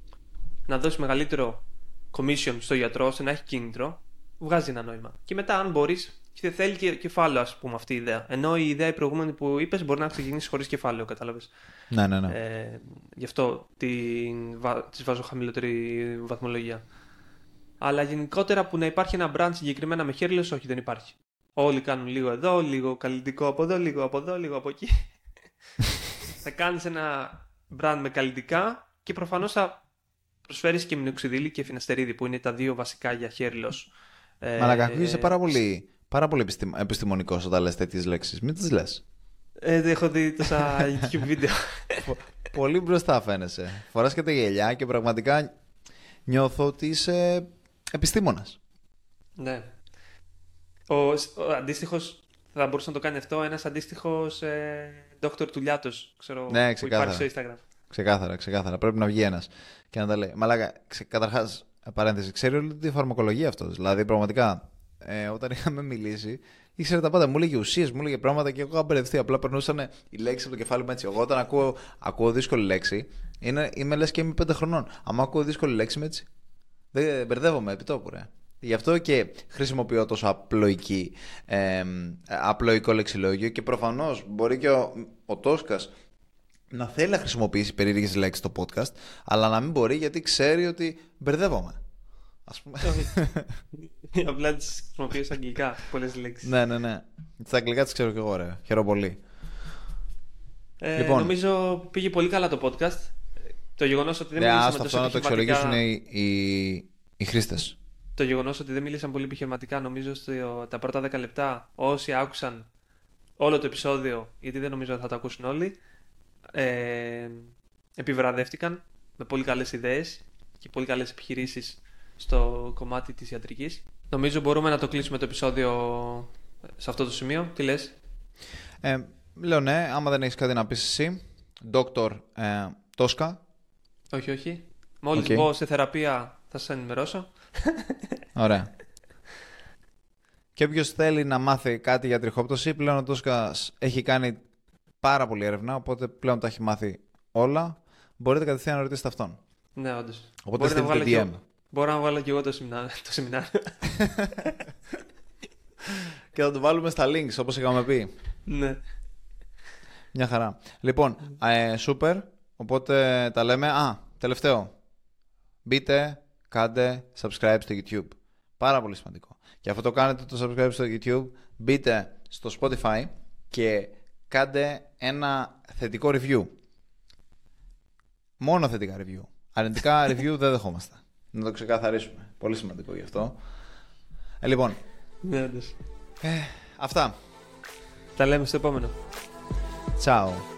να δώσεις μεγαλύτερο commission στο γιατρό ώστε να έχει κίνητρο, βγάζει ένα νόημα. Και μετά, αν μπορείς. Και θέλει και κεφάλαιο, ας πούμε, αυτή η ιδέα. Ενώ η ιδέα η προηγούμενη που είπες μπορεί να ξεκινήσει χωρίς κεφάλαιο, κατάλαβες. Ναι, ναι, ναι. Ε, γι' αυτό την... της βάζω χαμηλότερη βαθμολογία. Αλλά γενικότερα που να υπάρχει ένα brand συγκεκριμένα με χέριλες, όχι, δεν υπάρχει. Όλοι κάνουν λίγο εδώ, λίγο καλλιτικό από εδώ, λίγο από εδώ, λίγο από εκεί. Θα κάνεις ένα brand με καλλιτικά και προφανώς θα προσφέρεις και μινοξιδίλη και φιναστερίδη, που είναι τα δύο βασικά για χέριλες. Ε, Μαλακακού, είσαι πάρα πολύ. Πάρα πολύ επιστημονικός όταν λες τέτοιες λέξεις. Μην τις λες. Ε, δεν έχω δει τόσα YouTube βίντεο. Πολύ μπροστά φαίνεσαι. Φοράς και τα γυαλιά και πραγματικά νιώθω ότι είσαι επιστήμονας. Ναι. Ο, ο αντίστοιχος θα μπορούσε να το κάνει αυτό ένας αντίστοιχος ε, Δόκτωρ Τουλιάτος, ξέρω, ναι, που υπάρχει στο Instagram. Ξεκάθαρα, ξεκάθαρα. Πρέπει να βγει ένας και να τα λέει. Μαλάκα, καταρχάς, παρένθεση, ξέρει όλη τη φαρμακολογία αυτό. Δηλαδή, πραγματικά. Ε, όταν είχαμε μιλήσει, ήξερα τα πάντα. Μου έλεγε ουσίες, μου έλεγε πράγματα και εγώ είχα μπερδευτεί. Απλά περνούσαν οι λέξεις από το κεφάλι μου έτσι. Εγώ όταν ακούω, ακούω δύσκολη λέξη, είναι, είμαι λες και είμαι πέντε χρονών. Αν ακούω δύσκολη λέξη, είμαι έτσι. Δεν μπερδεύομαι επί τόπου, ρε. Γι' αυτό και χρησιμοποιώ τόσο απλοϊκή, ε, απλοϊκό λεξιλόγιο και προφανώς μπορεί και ο, ο Τόσκας να θέλει να χρησιμοποιήσει περίεργες λέξεις στο podcast, αλλά να μην μπορεί γιατί ξέρει ότι μπερδεύομαι. Ας πούμε. Απλά τις χρησιμοποιώ στα αγγλικά, πολλές λέξεις. Ναι, ναι, ναι. Στα αγγλικά τις ξέρω και εγώ, ρε. Χαίρομαι πολύ. Ε, λοιπόν. Νομίζω πήγε πολύ καλά το podcast. Το γεγονός ότι δεν ναι, μιλήσαμε τόσο επιχειρηματικά. Αυτό να το αξιολογήσουν οι, οι, οι χρήστες. Το γεγονός ότι δεν μιλήσαμε πολύ επιχειρηματικά, νομίζω στο, τα πρώτα δέκα λεπτά, όσοι άκουσαν όλο το επεισόδιο, γιατί δεν νομίζω ότι θα το ακούσουν όλοι, ε, επιβραδεύτηκαν με πολύ καλές ιδέες και πολύ καλές επιχειρήσεις στο κομμάτι της ιατρικής. Νομίζω μπορούμε να το κλείσουμε το επεισόδιο σε αυτό το σημείο. Τι λες? Ε, λέω ναι, άμα δεν έχεις κάτι να πεις εσύ. Δόκτωρ Τόσκα. Όχι, όχι. Μόλις okay. βγω σε θεραπεία θα σας ενημερώσω. Ωραία. Και όποιος θέλει να μάθει κάτι για τριχόπτωση, πλέον ο Τόσκας έχει κάνει πάρα πολύ έρευνα, οπότε πλέον τα έχει μάθει όλα. Μπορείτε κατευθείαν να ρωτήσετε αυτόν. Ναι, όντως. Οπότε στείλτε ντι εμ. Μπορώ να βάλω και εγώ το σεμινάριο. Το και θα το βάλουμε στα links, όπως είχαμε πει. Ναι. Μια χαρά. Λοιπόν, super. Οπότε τα λέμε. Α, τελευταίο. Μπείτε, κάντε subscribe στο YouTube. Πάρα πολύ σημαντικό. Και αφού το κάνετε το subscribe στο YouTube, μπείτε στο Spotify και κάντε ένα θετικό review. Μόνο θετικά review. Αρνητικά review δεν δεχόμαστε. Να το ξεκαθαρίσουμε. Πολύ σημαντικό γι' αυτό. Ε, λοιπόν. Ναι, ε, αυτά. Τα λέμε στο επόμενο. Τσάου.